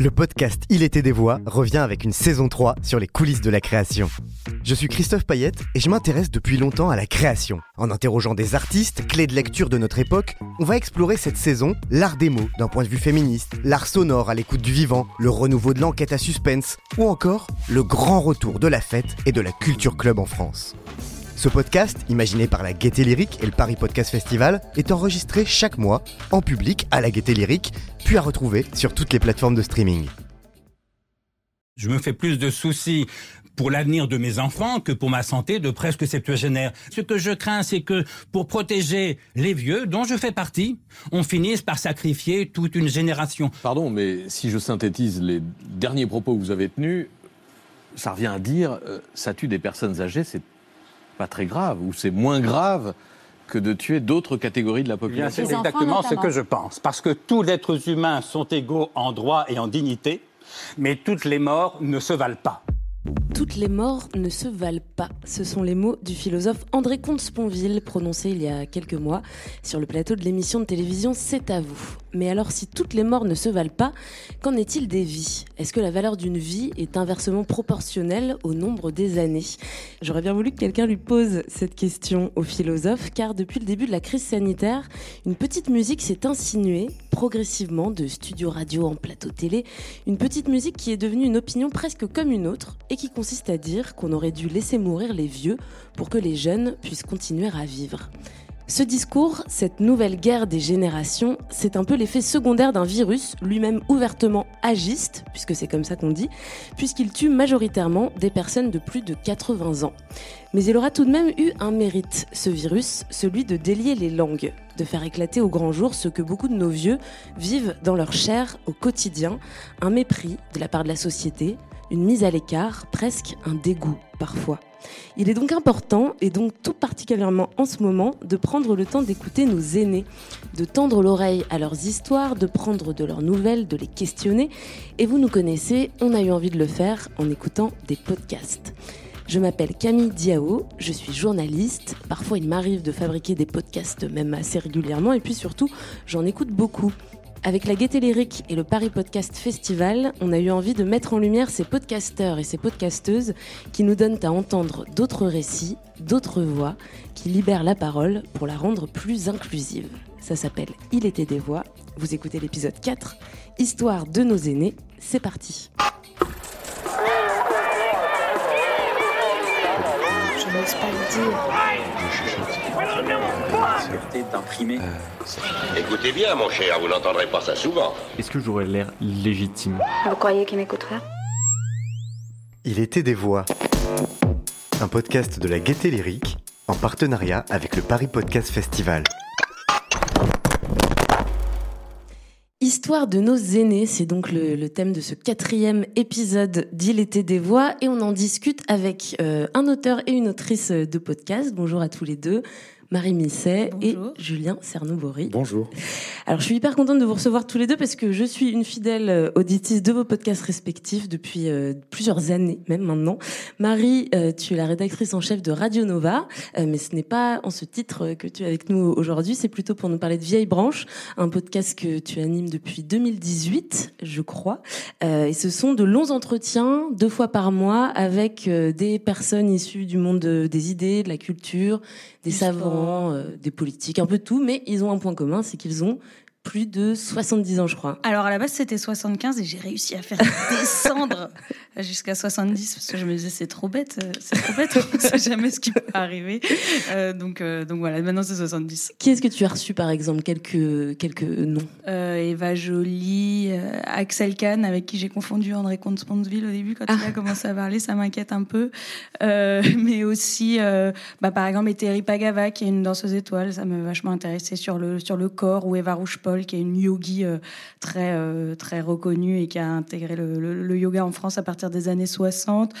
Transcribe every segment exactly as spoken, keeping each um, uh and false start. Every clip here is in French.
Le podcast Il était des voix revient avec une saison trois sur les coulisses de la création. Je suis Christophe Payet et je m'intéresse depuis longtemps à la création. En interrogeant des artistes, clés de lecture de notre époque, on va explorer cette saison l'art des mots d'un point de vue féministe, l'art sonore à l'écoute du vivant, le renouveau de l'enquête à suspense ou encore le grand retour de la fête et de la culture club en France. Ce podcast, imaginé par la Gaîté Lyrique et le Paris Podcast Festival, est enregistré chaque mois, en public, à la Gaîté Lyrique, puis à retrouver sur toutes les plateformes de streaming. Je me fais plus de soucis pour l'avenir de mes enfants que pour ma santé de presque septuagénaire. Ce que je crains, c'est que pour protéger les vieux, dont je fais partie, on finisse par sacrifier toute une génération. Pardon, mais si je synthétise les derniers propos que vous avez tenus, ça revient à dire, euh, ça tue des personnes âgées, c'est pas très grave, ou c'est moins grave que de tuer d'autres catégories de la population. C'est exactement ce que je pense, parce que tous les êtres humains sont égaux en droit et en dignité, mais toutes les morts ne se valent pas. Toutes les morts ne se valent pas. Ce sont les mots du philosophe André Comte-Sponville, prononcés il y a quelques mois sur le plateau de l'émission de télévision C'est à vous. Mais alors, si toutes les morts ne se valent pas, qu'en est-il des vies ? Est-ce que la valeur d'une vie est inversement proportionnelle au nombre des années ? J'aurais bien voulu que quelqu'un lui pose cette question au philosophe, car depuis le début de la crise sanitaire, une petite musique s'est insinuée progressivement de studio radio en plateau télé, une petite musique qui est devenue une opinion presque comme une autre et qui consiste à dire qu'on aurait dû laisser mourir les vieux pour que les jeunes puissent continuer à vivre. Ce discours, cette nouvelle guerre des générations, c'est un peu l'effet secondaire d'un virus, lui-même ouvertement agiste, puisque c'est comme ça qu'on dit, puisqu'il tue majoritairement des personnes de plus de quatre-vingts ans. Mais il aura tout de même eu un mérite, ce virus, celui de délier les langues, de faire éclater au grand jour ce que beaucoup de nos vieux vivent dans leur chair au quotidien, un mépris de la part de la société, une mise à l'écart, presque un dégoût parfois. Il est donc important, et donc tout particulièrement en ce moment, de prendre le temps d'écouter nos aînés, de tendre l'oreille à leurs histoires, de prendre de leurs nouvelles, de les questionner. Et vous nous connaissez, on a eu envie de le faire en écoutant des podcasts. Je m'appelle Camille Diao, je suis journaliste. Parfois, il m'arrive de fabriquer des podcasts, même assez régulièrement, et puis surtout, j'en écoute beaucoup. Avec la Gaîté Lyrique et le Paris Podcast Festival, on a eu envie de mettre en lumière ces podcasteurs et ces podcasteuses qui nous donnent à entendre d'autres récits, d'autres voix, qui libèrent la parole pour la rendre plus inclusive. Ça s'appelle « Il était des voix ». Vous écoutez l'épisode quatre, « Histoire de nos aînés ». C'est parti. Je n'ose pas le dire. D'imprimé. Écoutez bien, mon cher, vous n'entendrez pas ça souvent. Est-ce que j'aurais l'air légitime ? Vous croyez qu'il m'écouterait ? Il était des voix. Un podcast de la Gaîté Lyrique en partenariat avec le Paris Podcast Festival. Histoire de nos aînés, c'est donc le, le thème de ce quatrième épisode d'Il était des voix et on en discute avec euh, un auteur et une autrice de podcast. Bonjour à tous les deux, Marie Misset et Julien Cernobori. Bonjour. Alors je suis hyper contente de vous recevoir tous les deux parce que je suis une fidèle auditrice de vos podcasts respectifs depuis euh, plusieurs années, même maintenant. Marie, euh, tu es la rédactrice en chef de Radio Nova, euh, mais ce n'est pas en ce titre que tu es avec nous aujourd'hui, c'est plutôt pour nous parler de Vieille Branche, un podcast que tu animes depuis deux mille dix-huit, je crois. Euh, et ce sont de longs entretiens, deux fois par mois, avec euh, des personnes issues du monde de, des idées, de la culture, des savants, Euh, des politiques, un peu tout, mais ils ont un point commun, c'est qu'ils ont plus de soixante-dix ans, je crois. Alors, à la base, c'était soixante-quinze et j'ai réussi à faire descendre jusqu'à soixante-dix parce que je me disais, c'est trop bête, c'est trop bête, on ne sait jamais ce qui peut arriver. Euh, donc, euh, donc voilà, maintenant, c'est soixante-dix. Qui est-ce que tu as reçu, par exemple ? Quelques, quelques noms. euh, Eva Joly, euh, Axel Kahn, avec qui j'ai confondu André Comte-Sponville au début, quand ah. il a commencé à parler, ça m'inquiète un peu. Euh, mais aussi, euh, bah, par exemple, Thierry Pagava, qui est une danseuse étoile, ça m'a vachement intéressée sur le, sur le corps, ou Eva Ruchpaul, qui est une yogi euh, très, euh, très reconnue et qui a intégré le, le, le yoga en France à partir des années soixante.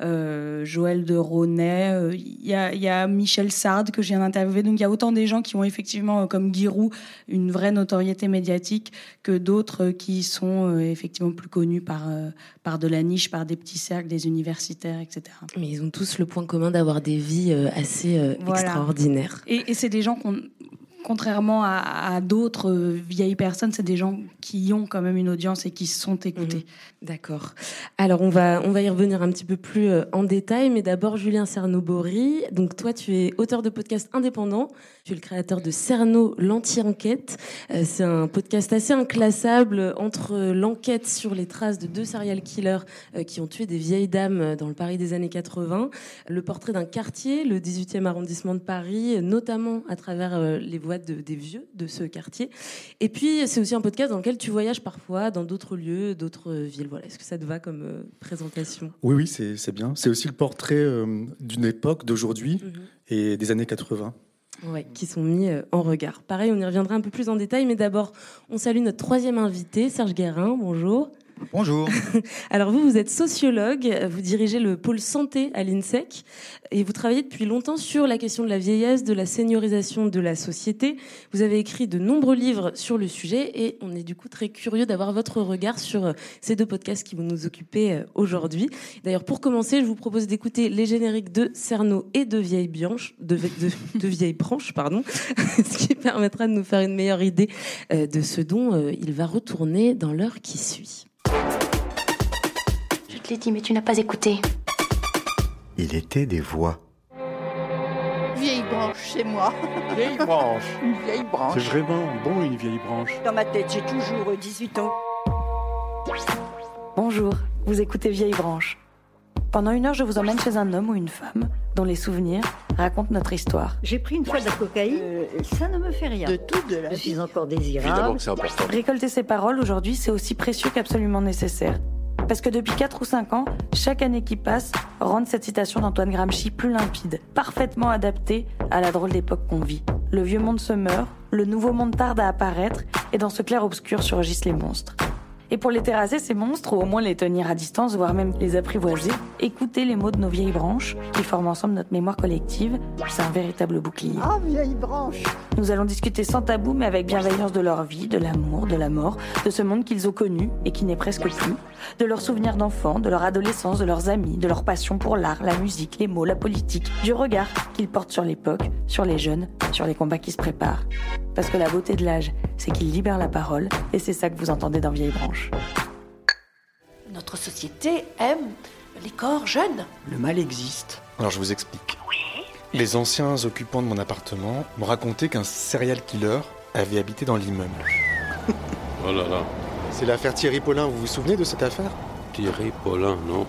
Euh, Joël de Rosnay, il euh, y, y a Michel Sarde que j'ai interviewé. Donc il y a autant des gens qui ont effectivement, euh, comme Guy Roux, une vraie notoriété médiatique que d'autres euh, qui sont euh, effectivement plus connus par, euh, par de la niche, par des petits cercles, des universitaires, et cetera. Mais ils ont tous le point commun d'avoir des vies euh, assez euh, voilà. extraordinaires. Et, et c'est des gens qu'on... contrairement à, à d'autres euh, vieilles personnes, c'est des gens qui ont quand même une audience et qui sont écoutés. Mmh. D'accord. Alors, on va, on va y revenir un petit peu plus euh, en détail. Mais d'abord, Julien Cernobori. Donc, toi, tu es auteur de podcasts indépendants. Tu es le créateur de Cerno, l'anti-enquête. Euh, c'est un podcast assez inclassable entre euh, l'enquête sur les traces de deux serial killers euh, qui ont tué des vieilles dames euh, dans le Paris des années quatre-vingts. Le portrait d'un quartier, le dix-huitième arrondissement de Paris, euh, notamment à travers euh, les voix De, des vieux de ce quartier. Et puis, c'est aussi un podcast dans lequel tu voyages parfois dans d'autres lieux, d'autres villes. Voilà. Est-ce que ça te va comme euh, présentation ? Oui, oui, c'est, c'est bien. C'est aussi le portrait euh, d'une époque d'aujourd'hui mm-hmm. et des années quatre-vingts. Ouais, qui sont mis euh, en regard. Pareil, on y reviendra un peu plus en détail, mais d'abord, on salue notre troisième invité, Serge Guérin. Bonjour. Bonjour. Alors vous, vous êtes sociologue, vous dirigez le pôle santé à l'INSEEC et vous travaillez depuis longtemps sur la question de la vieillesse, de la seniorisation de la société. Vous avez écrit de nombreux livres sur le sujet et on est du coup très curieux d'avoir votre regard sur ces deux podcasts qui vont nous occuper aujourd'hui. D'ailleurs, pour commencer, je vous propose d'écouter les génériques de Cerno et de Vieille Branche, de, de, de Vieille Branche, pardon, ce qui permettra de nous faire une meilleure idée de ce dont il va retourner dans l'heure qui suit. Je te l'ai dit, mais tu n'as pas écouté. Il était des voix. Vieille branche, c'est moi. Vieille branche. Une vieille branche. C'est vraiment bon, une vieille branche. Dans ma tête, j'ai toujours dix-huit ans. Bonjour, vous écoutez Vieille Branche. Pendant une heure, je vous emmène chez un homme ou une femme dont les souvenirs racontent notre histoire. J'ai pris une fois de la cocaïne, euh, ça ne me fait rien. De tout, de la... Je suis encore désirable. Récolter ces paroles aujourd'hui, c'est aussi précieux qu'absolument nécessaire. Parce que depuis quatre ou cinq ans, chaque année qui passe rend cette citation d'Antoine Gramsci plus limpide, parfaitement adaptée à la drôle d'époque qu'on vit. Le vieux monde se meurt, le nouveau monde tarde à apparaître, et dans ce clair-obscur surgissent les monstres. Et pour les terrasser, ces monstres, ou au moins les tenir à distance, voire même les apprivoiser, écouter les mots de nos vieilles branches, qui forment ensemble notre mémoire collective, c'est un véritable bouclier. Ah, vieille branche ! Nous allons discuter sans tabou, mais avec bienveillance de leur vie, de l'amour, de la mort, de ce monde qu'ils ont connu et qui n'est presque plus, de leurs souvenirs d'enfants, de leur adolescence, de leurs amis, de leur passion pour l'art, la musique, les mots, la politique, du regard qu'ils portent sur l'époque, sur les jeunes, sur les combats qui se préparent. Parce que la beauté de l'âge, c'est qu'il libère la parole, et c'est ça que vous entendez dans Vieille Branche. Notre société aime les corps jeunes. Le mal existe. Alors je vous explique. Oui. Les anciens occupants de mon appartement m'ont raconté qu'un serial killer avait habité dans l'immeuble. Oh là là. C'est l'affaire Thierry Paulin, vous vous souvenez de cette affaire ? Thierry Paulin, non.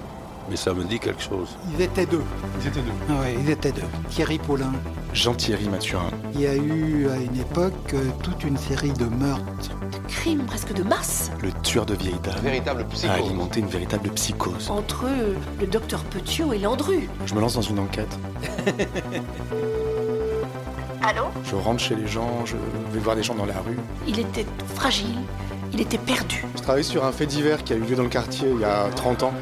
Mais ça me dit quelque chose. Ils étaient deux. Ils étaient deux. Ah oui, ils étaient deux. Thierry Paulin. Jean-Thierry Mathurin. Il y a eu, à une époque, toute une série de meurtres. De crimes presque de masse. Le tueur de vieilles dames. Une véritable psychose. A alimenté une véritable psychose. Entre eux, le docteur Petiot et Landru. Je me lance dans une enquête. Allô ? Je rentre chez les gens, je vais voir des gens dans la rue. Il était fragile, il était perdu. Je travaille sur un fait divers qui a eu lieu dans le quartier il y a trente ans.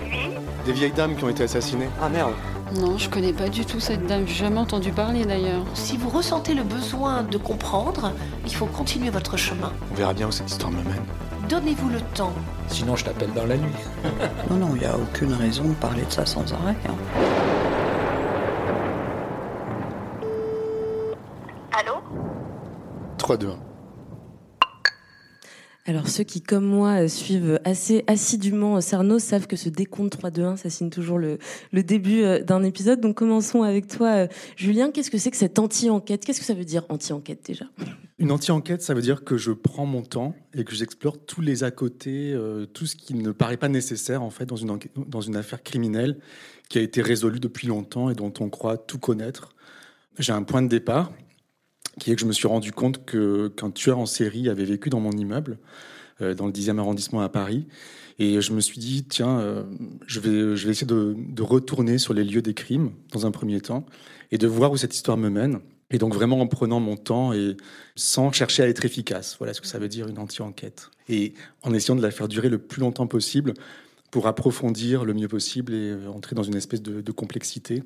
Des vieilles dames qui ont été assassinées. Ah merde. Non, je connais pas du tout cette dame, j'ai jamais entendu parler d'ailleurs. Si vous ressentez le besoin de comprendre, il faut continuer votre chemin. On verra bien où cette histoire me mène. Donnez-vous le temps. Sinon je t'appelle dans la nuit. Non, non, il n'y a aucune raison de parler de ça sans arrêt. Hein. Allô ? trois, deux, un. Alors ceux qui, comme moi, suivent assez assidûment Cerno savent que ce décompte trois, deux, un, ça signe toujours le, le début d'un épisode. Donc commençons avec toi, Julien. Qu'est-ce que c'est que cette anti-enquête ? Qu'est-ce que ça veut dire, anti-enquête, déjà ? Une anti-enquête, ça veut dire que je prends mon temps et que j'explore tous les à côté, euh, tout ce qui ne paraît pas nécessaire, en fait, dans une, enquête, dans une affaire criminelle qui a été résolue depuis longtemps et dont on croit tout connaître. J'ai un point de départ qui est que je me suis rendu compte que, qu'un tueur en série avait vécu dans mon immeuble, euh, dans le dixième arrondissement à Paris. Et je me suis dit, tiens, euh, je vais, je vais essayer de, de retourner sur les lieux des crimes, dans un premier temps, et de voir où cette histoire me mène. Et donc vraiment en prenant mon temps et sans chercher à être efficace. Voilà ce que ça veut dire, une anti-enquête. Et en essayant de la faire durer le plus longtemps possible pour approfondir le mieux possible et entrer dans une espèce de, de complexité.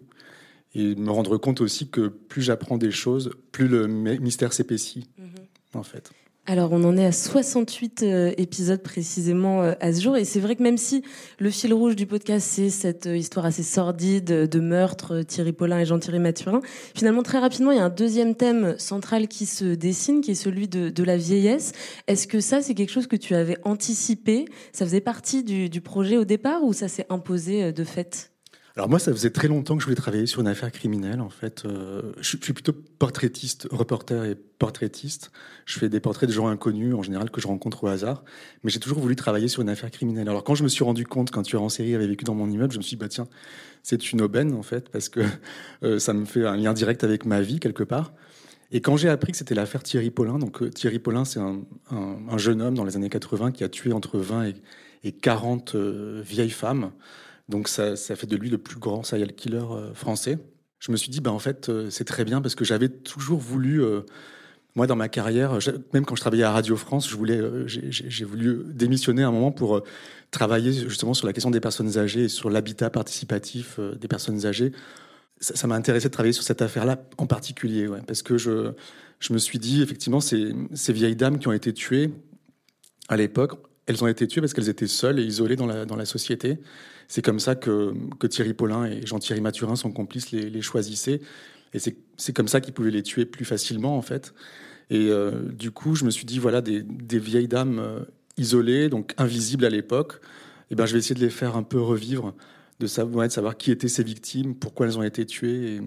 Et me rendre compte aussi que plus j'apprends des choses, plus le mystère s'épaissit, mmh. en fait. Alors, on en est à soixante-huit euh, épisodes précisément euh, à ce jour. Et c'est vrai que même si le fil rouge du podcast, c'est cette euh, histoire assez sordide euh, de meurtre, euh, Thierry Paulin et Jean-Thierry Mathurin, finalement, très rapidement, il y a un deuxième thème central qui se dessine, qui est celui de, de la vieillesse. Est-ce que ça, c'est quelque chose que tu avais anticipé ? Ça faisait partie du, du projet au départ ou ça s'est imposé euh, de fait ? Alors moi, ça faisait très longtemps que je voulais travailler sur une affaire criminelle, en fait. Euh, je suis plutôt portraitiste, reporter et portraitiste. Je fais des portraits de gens inconnus, en général, que je rencontre au hasard. Mais j'ai toujours voulu travailler sur une affaire criminelle. Alors quand je me suis rendu compte qu'un tueur en série avait vécu dans mon immeuble, je me suis dit, bah tiens, c'est une aubaine, en fait, parce que euh, ça me fait un lien direct avec ma vie, quelque part. Et quand j'ai appris que c'était l'affaire Thierry Paulin, donc euh, Thierry Paulin, c'est un, un, un jeune homme dans les années quatre-vingts qui a tué entre vingt et, et quarante euh, vieilles femmes. Donc ça, ça fait de lui le plus grand serial killer français. Je me suis dit, bah en fait, c'est très bien parce que j'avais toujours voulu, euh, moi dans ma carrière, même quand je travaillais à Radio France, je voulais, euh, j'ai, j'ai voulu démissionner à un moment pour euh, travailler justement sur la question des personnes âgées et sur l'habitat participatif euh, des personnes âgées. Ça, ça m'a intéressé de travailler sur cette affaire-là en particulier, ouais, parce que je, je me suis dit, effectivement, ces, ces vieilles dames qui ont été tuées à l'époque, elles ont été tuées parce qu'elles étaient seules et isolées dans la, dans la société. C'est comme ça que, que Thierry Paulin et Jean-Thierry Mathurin, son complice, les, les choisissaient. Et c'est, c'est comme ça qu'ils pouvaient les tuer plus facilement, en fait. Et euh, du coup, je me suis dit, voilà, des, des vieilles dames isolées, donc invisibles à l'époque, eh ben, je vais essayer de les faire un peu revivre, de savoir, de savoir qui étaient ces victimes, pourquoi elles ont été tuées... Et...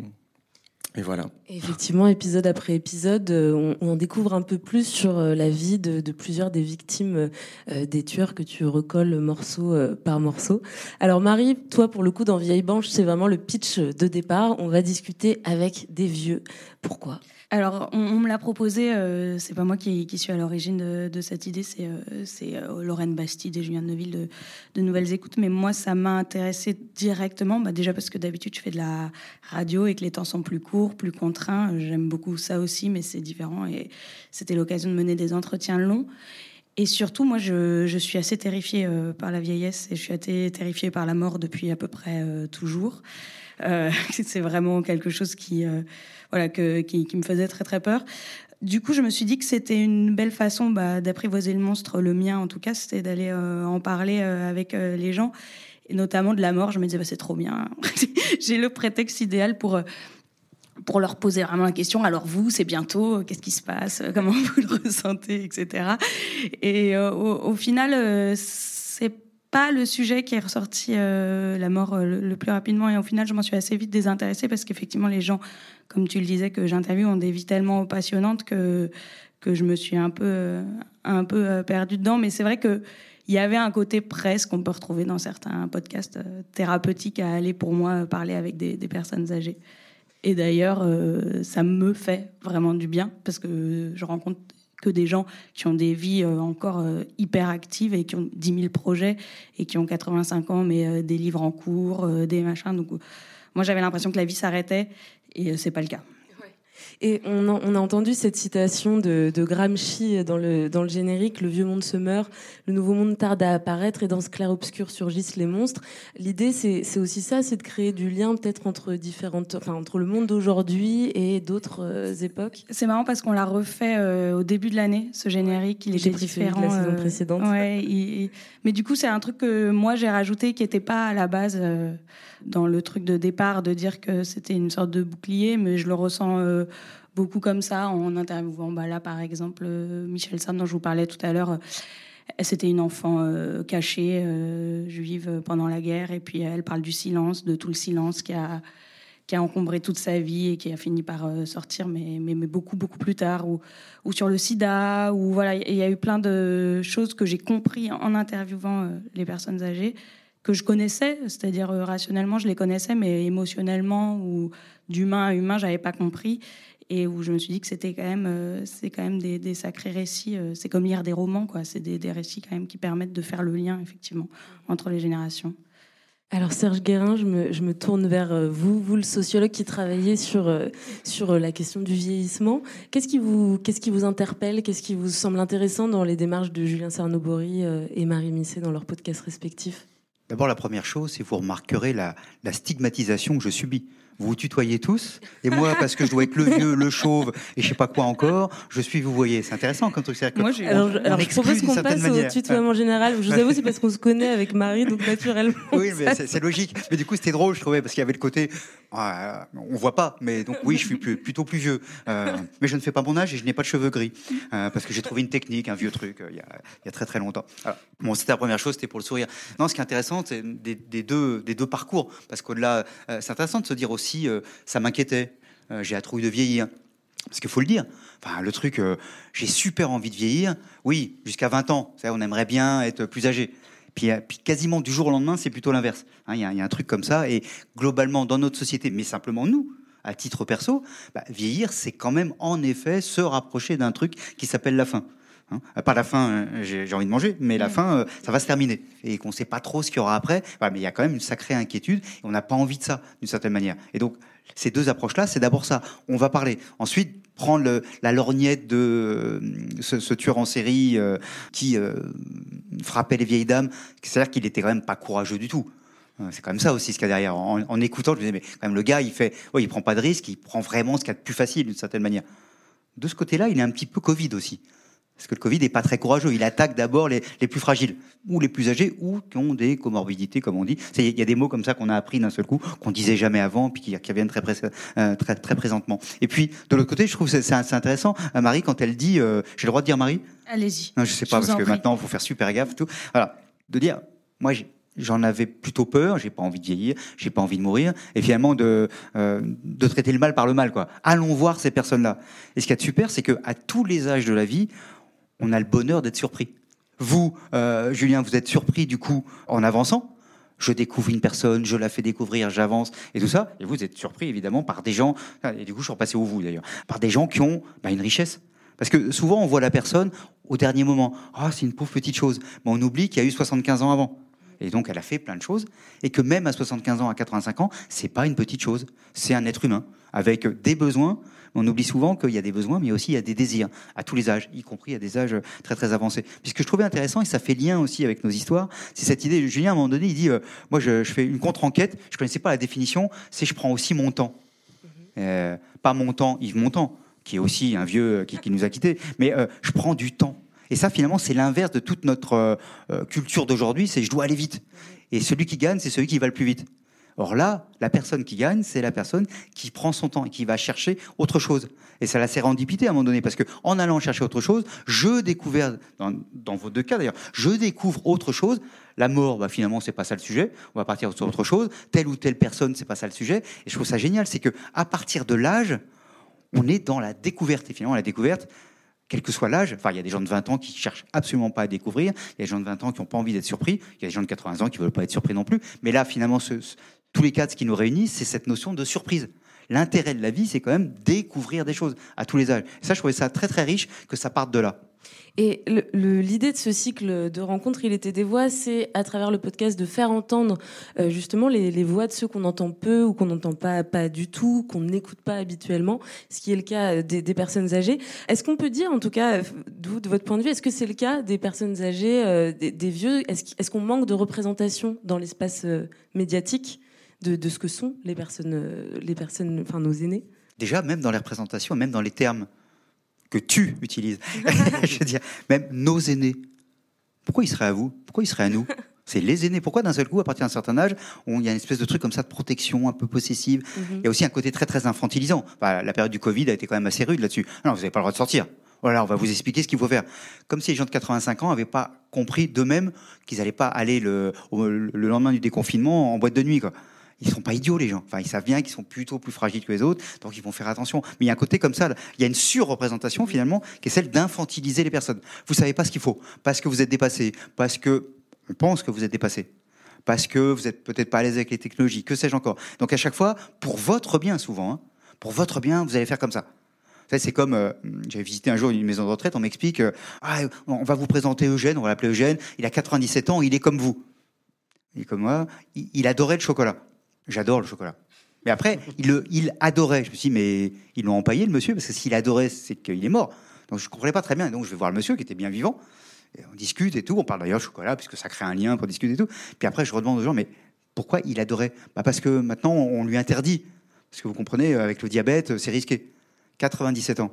Et voilà. Effectivement, épisode après épisode, on, on découvre un peu plus sur la vie de, de plusieurs des victimes euh, des tueurs que tu recolles morceau euh, par morceau. Alors Marie, toi pour le coup dans Vieille Branche, c'est vraiment le pitch de départ. On va discuter avec des vieux. Pourquoi ? Alors on, on me l'a proposé. Euh, c'est pas moi qui, qui suis à l'origine de, de cette idée. C'est, euh, c'est euh, Lorraine Bastide et Julien Neuville de, de Nouvelles Écoutes. Mais moi, ça m'a intéressée directement. Bah, déjà parce que d'habitude, je fais de la radio et que les temps sont plus courts, plus contraint. J'aime beaucoup ça aussi, mais c'est différent. Et c'était l'occasion de mener des entretiens longs. Et surtout, moi, je, je suis assez terrifiée euh, par la vieillesse et je suis assez terrifiée par la mort depuis à peu près euh, toujours. Euh, c'est vraiment quelque chose qui, euh, voilà, que, qui, qui me faisait très, très peur. Du coup, je me suis dit que c'était une belle façon bah, d'apprivoiser le monstre, le mien en tout cas, c'était d'aller euh, en parler euh, avec euh, les gens, et notamment de la mort. Je me disais, bah, c'est trop bien. J'ai le prétexte idéal pour... Euh, pour leur poser vraiment la question, alors vous, c'est bientôt, qu'est-ce qui se passe, comment vous le ressentez, et cetera. Et euh, au, au final, euh, c'est pas le sujet qui est ressorti euh, la mort euh, le, le plus rapidement. Et au final, je m'en suis assez vite désintéressée parce qu'effectivement, les gens, comme tu le disais, que j'interviewe, ont des vies tellement passionnantes que, que je me suis un peu, euh, un peu perdue dedans. Mais c'est vrai que il y avait un côté presque qu'on peut retrouver dans certains podcasts euh, thérapeutiques à aller, pour moi, parler avec des, des personnes âgées. Et d'ailleurs, euh, ça me fait vraiment du bien parce que je rencontre que des gens qui ont des vies euh, encore euh, hyper actives et qui ont dix mille projets et qui ont quatre-vingt-cinq ans, mais euh, des livres en cours, euh, des machins. Donc, euh, moi, j'avais l'impression que la vie s'arrêtait et euh, c'est pas le cas. Et on a, on a entendu cette citation de, de Gramsci dans le, dans le générique, le vieux monde se meurt, le nouveau monde tarde à apparaître et dans ce clair-obscur surgissent les monstres. L'idée, c'est, c'est aussi ça, c'est de créer du lien peut-être entre, différentes, enfin, entre le monde d'aujourd'hui et d'autres euh, époques. C'est marrant parce qu'on l'a refait euh, au début de l'année, ce générique, il était différent. De la euh, saison précédente. Ouais, et, et... Mais du coup, c'est un truc que moi j'ai rajouté qui n'était pas à la base euh, dans le truc de départ de dire que c'était une sorte de bouclier, mais je le ressens... Euh, beaucoup comme ça, en interviewant bah là, par exemple, euh, Michel Sarde, dont je vous parlais tout à l'heure. Euh, c'était une enfant euh, cachée, euh, juive, euh, pendant la guerre. Et puis, elle parle du silence, de tout le silence qui a, qui a encombré toute sa vie et qui a fini par euh, sortir, mais, mais, mais beaucoup, beaucoup plus tard. Ou, ou sur le sida. Ou, voilà, il y a eu plein de choses que j'ai compris en interviewant euh, les personnes âgées, que je connaissais, c'est-à-dire euh, rationnellement, je les connaissais, mais émotionnellement ou d'humain à humain, j'avais pas compris. Et où je me suis dit que c'était quand même, euh, c'est quand même des, des sacrés récits. Euh, c'est comme lire des romans, quoi. C'est des, des récits quand même qui permettent de faire le lien, effectivement, entre les générations. Alors Serge Guérin, je me, je me tourne vers vous, vous le sociologue qui travaillez sur, sur la question du vieillissement. Qu'est-ce qui vous, qu'est-ce qui vous interpelle, qu'est-ce qui vous semble intéressant dans les démarches de Julien Cernobori et Marie Misset dans leurs podcasts respectifs ? D'abord, la première chose, c'est que vous remarquerez la, la stigmatisation que je subis. vous vous tutoyez tous, et moi, parce que je dois être le vieux, le chauve, et je sais pas quoi encore, je suis, vous voyez, c'est intéressant comme truc. Moi, je, on, alors, on alors je propose qu'on passe manière. au tutoiement général. Je vous avoue, c'est parce qu'on se connaît avec Marie, donc naturellement. Oui, mais c'est, c'est logique. Mais du coup, c'était drôle, je trouvais, parce qu'il y avait le côté, euh, on voit pas, mais donc oui, je suis plus, plutôt plus vieux. Euh, mais je ne fais pas mon âge et je n'ai pas de cheveux gris, euh, parce que j'ai trouvé une technique, un vieux truc, euh, il, y a, il y a très très longtemps. Alors, bon, c'était la première chose, c'était pour le sourire. Non, ce qui est intéressant, c'est des, des deux, des deux parcours, parce qu'au-delà, euh, c'est intéressant de se dire aussi. Si, euh, ça m'inquiétait, euh, j'ai la trouille de vieillir, parce qu'il faut le dire, enfin, le truc, euh, j'ai super envie de vieillir, oui, jusqu'à vingt ans, c'est vrai, on aimerait bien être plus âgé, puis, euh, puis quasiment du jour au lendemain, c'est plutôt l'inverse, hein, y a, y a un truc comme ça, et globalement dans notre société, mais simplement nous, à titre perso, bah, vieillir, c'est quand même en effet se rapprocher d'un truc qui s'appelle la faim. Hein, pas la fin, euh, j'ai, j'ai envie de manger, mais la fin, euh, ça va se terminer et qu'on ne sait pas trop ce qu'il y aura après. Enfin, mais il y a quand même une sacrée inquiétude et on n'a pas envie de ça d'une certaine manière. Et donc ces deux approches-là, c'est d'abord ça. On va parler. Ensuite, prendre le, la lorgnette de euh, ce, ce tueur en série euh, qui euh, frappait les vieilles dames. C'est-à-dire qu'il était quand même pas courageux du tout. C'est quand même ça aussi ce qu'il y a derrière. En, en écoutant, je me disais mais quand même le gars, il fait, ouais, il prend pas de risque, il prend vraiment ce qu'il y a de plus facile d'une certaine manière. De ce côté-là, il est un petit peu Covid aussi. Parce que le Covid n'est pas très courageux. Il attaque d'abord les, les plus fragiles, ou les plus âgés, ou qui ont des comorbidités, comme on dit. Il y a des mots comme ça qu'on a appris d'un seul coup, qu'on disait jamais avant, puis qui, qui reviennent très, pré- euh, très, très présentement. Et puis, de l'autre côté, je trouve que c'est, c'est, c'est intéressant, Marie, quand elle dit... Euh, j'ai le droit de dire Marie ? Allez-y. Non, je sais pas, je parce que prie. Maintenant, il faut faire super gaffe. Tout. Voilà. De dire, moi, j'en avais plutôt peur, j'ai pas envie de vieillir, j'ai pas envie de mourir, et finalement, de, euh, de traiter le mal par le mal, quoi. Allons voir ces personnes-là. Et ce qu'il y a de super, c'est qu'à tous les âges de la vie, on a le bonheur d'être surpris. Vous, euh, Julien, vous êtes surpris du coup en avançant. Je découvre une personne, je la fais découvrir, j'avance et tout ça. Et vous êtes surpris évidemment par des gens, et du coup je suis repassé au vous d'ailleurs, par des gens qui ont bah, une richesse. Parce que souvent on voit la personne au dernier moment. Ah, oh, c'est une pauvre petite chose. Mais on oublie qu'il y a eu soixante-quinze ans avant. Et donc elle a fait plein de choses. Et que même à soixante-quinze ans, à quatre-vingt-cinq ans, c'est pas une petite chose. C'est un être humain avec des besoins. On oublie souvent qu'il y a des besoins, mais aussi il y a des désirs, à tous les âges, y compris à des âges très très avancés. Puis ce que je trouvais intéressant, et ça fait lien aussi avec nos histoires, c'est cette idée, Julien à un moment donné, il dit, euh, moi je, je fais une contre-enquête, je ne connaissais pas la définition, c'est je prends aussi mon temps. Euh, pas mon temps, Yves Montand, qui est aussi un vieux qui, qui nous a quittés, mais euh, je prends du temps. Et ça finalement, c'est l'inverse de toute notre euh, culture d'aujourd'hui, c'est je dois aller vite. Et celui qui gagne, c'est celui qui va le plus vite. Or là, la personne qui gagne, c'est la personne qui prend son temps et qui va chercher autre chose. Et ça la sérendipité à un moment donné, parce que en allant chercher autre chose, je découvre, dans, dans vos deux cas d'ailleurs, je découvre autre chose. La mort, bah finalement, c'est pas ça le sujet. On va partir sur autre chose. Telle ou telle personne, c'est pas ça le sujet. Et je trouve ça génial, c'est que à partir de l'âge, on est dans la découverte. Et finalement, la découverte. Quel que soit l'âge, enfin, il y a des gens de vingt ans qui cherchent absolument pas à découvrir, il y a des gens de vingt ans qui n'ont pas envie d'être surpris, il y a des gens de quatre-vingts ans qui veulent pas être surpris non plus. Mais là, finalement, ce, ce, tous les quatre, ce qui nous réunit, c'est cette notion de surprise. L'intérêt de la vie, c'est quand même découvrir des choses à tous les âges. Et ça, je trouvais ça très très riche que ça parte de là. Et le, le, l'idée de ce cycle de rencontres, il était des voix, c'est à travers le podcast de faire entendre euh, justement les, les voix de ceux qu'on entend peu ou qu'on n'entend pas, pas du tout, qu'on n'écoute pas habituellement, ce qui est le cas des, des personnes âgées. Est-ce qu'on peut dire, en tout cas, de, de votre point de vue, est-ce que c'est le cas des personnes âgées, euh, des, des vieux ? Est-ce, est-ce qu'on manque de représentation dans l'espace euh, médiatique de, de ce que sont les personnes, euh, les personnes, enfin nos aînés ? Déjà, même dans les représentations, même dans les termes que tu utilises, je veux dire, même nos aînés. Pourquoi ils seraient à vous ? Pourquoi ils seraient à nous ? C'est les aînés. Pourquoi d'un seul coup, à partir d'un certain âge, il y a une espèce de truc comme ça de protection un peu possessive. Il mm-hmm. y a aussi un côté très très infantilisant. Enfin, la période du Covid a été quand même assez rude là-dessus. Non, vous n'avez pas le droit de sortir. Voilà, on va vous expliquer ce qu'il faut faire. Comme si les gens de quatre-vingt-cinq ans n'avaient pas compris d'eux-mêmes qu'ils n'allaient pas aller le, le lendemain du déconfinement en boîte de nuit, quoi. Ils sont pas idiots, les gens. Enfin, ils savent bien qu'ils sont plutôt plus fragiles que les autres, donc ils vont faire attention. Mais il y a un côté comme ça. Il y a une surreprésentation, finalement, qui est celle d'infantiliser les personnes. Vous savez pas ce qu'il faut. Parce que vous êtes dépassé. Parce que on pense que vous êtes dépassé. Parce que vous êtes peut-être pas à l'aise avec les technologies. Que sais-je encore. Donc, à chaque fois, pour votre bien, souvent, hein, pour votre bien, vous allez faire comme ça. Vous savez, c'est comme, euh, j'avais visité un jour une maison de retraite, on m'explique, euh, ah, on va vous présenter Eugène, on va l'appeler Eugène, il a quatre-vingt-dix-sept ans, il est comme vous. Il est comme moi, il, il adorait le chocolat. J'adore le chocolat. Mais après, il, le, il adorait. Je me suis dit, mais ils l'ont empaillé, le monsieur, parce que s'il adorait, c'est qu'il est mort. Donc, je ne comprenais pas très bien. Donc, je vais voir le monsieur qui était bien vivant. Et on discute et tout. On parle d'ailleurs de chocolat, puisque ça crée un lien pour discuter et tout. Puis après, je redemande aux gens, mais pourquoi il adorait ? Bah, parce que maintenant, on lui interdit. Parce que vous comprenez, avec le diabète, c'est risqué. quatre-vingt-dix-sept ans.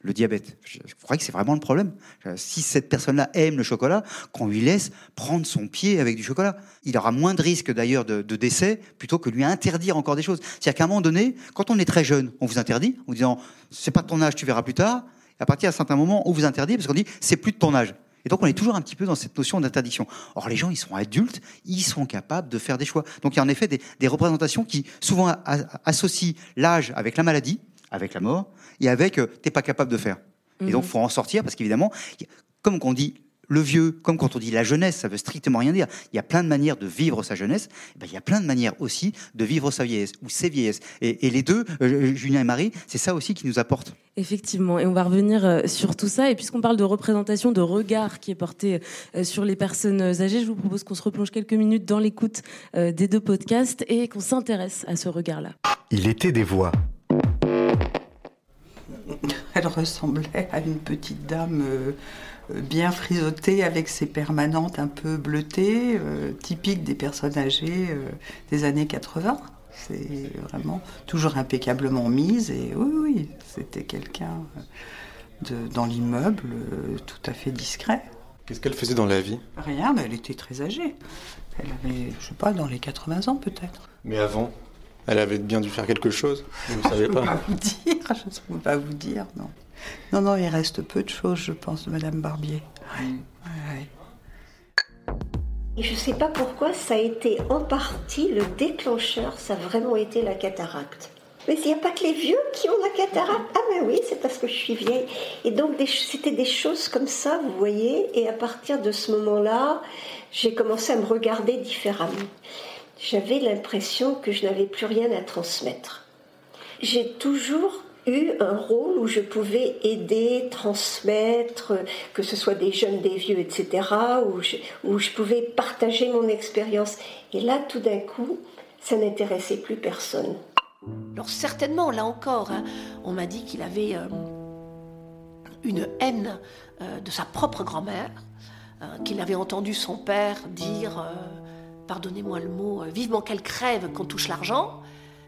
Le diabète. Je, je crois que c'est vraiment le problème. Si cette personne-là aime le chocolat, qu'on lui laisse prendre son pied avec du chocolat. Il aura moins de risques d'ailleurs de, de décès, plutôt que lui interdire encore des choses. C'est-à-dire qu'à un moment donné, quand on est très jeune, on vous interdit, en vous disant « c'est pas de ton âge, tu verras plus tard ». À partir d'un certain moment, on vous interdit, parce qu'on dit « c'est plus de ton âge ». Et donc on est toujours un petit peu dans cette notion d'interdiction. Or les gens, ils sont adultes, ils sont capables de faire des choix. Donc il y a en effet des, des représentations qui souvent a, a, associent l'âge avec la maladie, avec la mort, et avec euh, t'es pas capable de faire. Mmh. Et donc, il faut en sortir, parce qu'évidemment, comme on dit le vieux, comme quand on dit la jeunesse, ça veut strictement rien dire. Il y a plein de manières de vivre sa jeunesse, et bien, il y a plein de manières aussi de vivre sa vieillesse, ou ses vieillesses. Et, et les deux, euh, Julien et Marie, c'est ça aussi qui nous apporte. Effectivement, et on va revenir sur tout ça. Et puisqu'on parle de représentation, de regard qui est porté sur les personnes âgées, je vous propose qu'on se replonge quelques minutes dans l'écoute des deux podcasts et qu'on s'intéresse à ce regard-là. Il était des voix. Elle ressemblait à une petite dame euh, bien frisottée avec ses permanentes un peu bleutées, euh, typique des personnes âgées euh, des années quatre-vingts. C'est vraiment toujours impeccablement mise et oui, oui, c'était quelqu'un de, dans l'immeuble euh, tout à fait discret. Qu'est-ce qu'elle faisait dans la vie ? Rien, mais elle était très âgée. Elle avait, je sais pas, dans les quatre-vingts ans peut-être. Mais avant ? Elle avait bien dû faire quelque chose, vous ne ah, savez pas. Je ne peux pas vous dire, je ne peux pas vous dire, non. Non, non, il reste peu de choses, je pense, de Madame Barbier. Ouais, ouais, ouais. Et je ne sais pas pourquoi, ça a été en partie le déclencheur, ça a vraiment été la cataracte. Mais il n'y a pas que les vieux qui ont la cataracte. Ah ben oui, c'est parce que je suis vieille. Et donc, des, c'était des choses comme ça, vous voyez. Et à partir de ce moment-là, j'ai commencé à me regarder différemment. J'avais l'impression que je n'avais plus rien à transmettre. J'ai toujours eu un rôle où je pouvais aider, transmettre, que ce soit des jeunes, des vieux, et cetera, où je, où je pouvais partager mon expérience. Et là, tout d'un coup, ça n'intéressait plus personne. Alors certainement, là encore, hein, on m'a dit qu'il avait euh, une haine euh, de sa propre grand-mère, euh, qu'il avait entendu son père dire... Euh, pardonnez-moi le mot, euh, vivement qu'elle crève qu'on touche l'argent.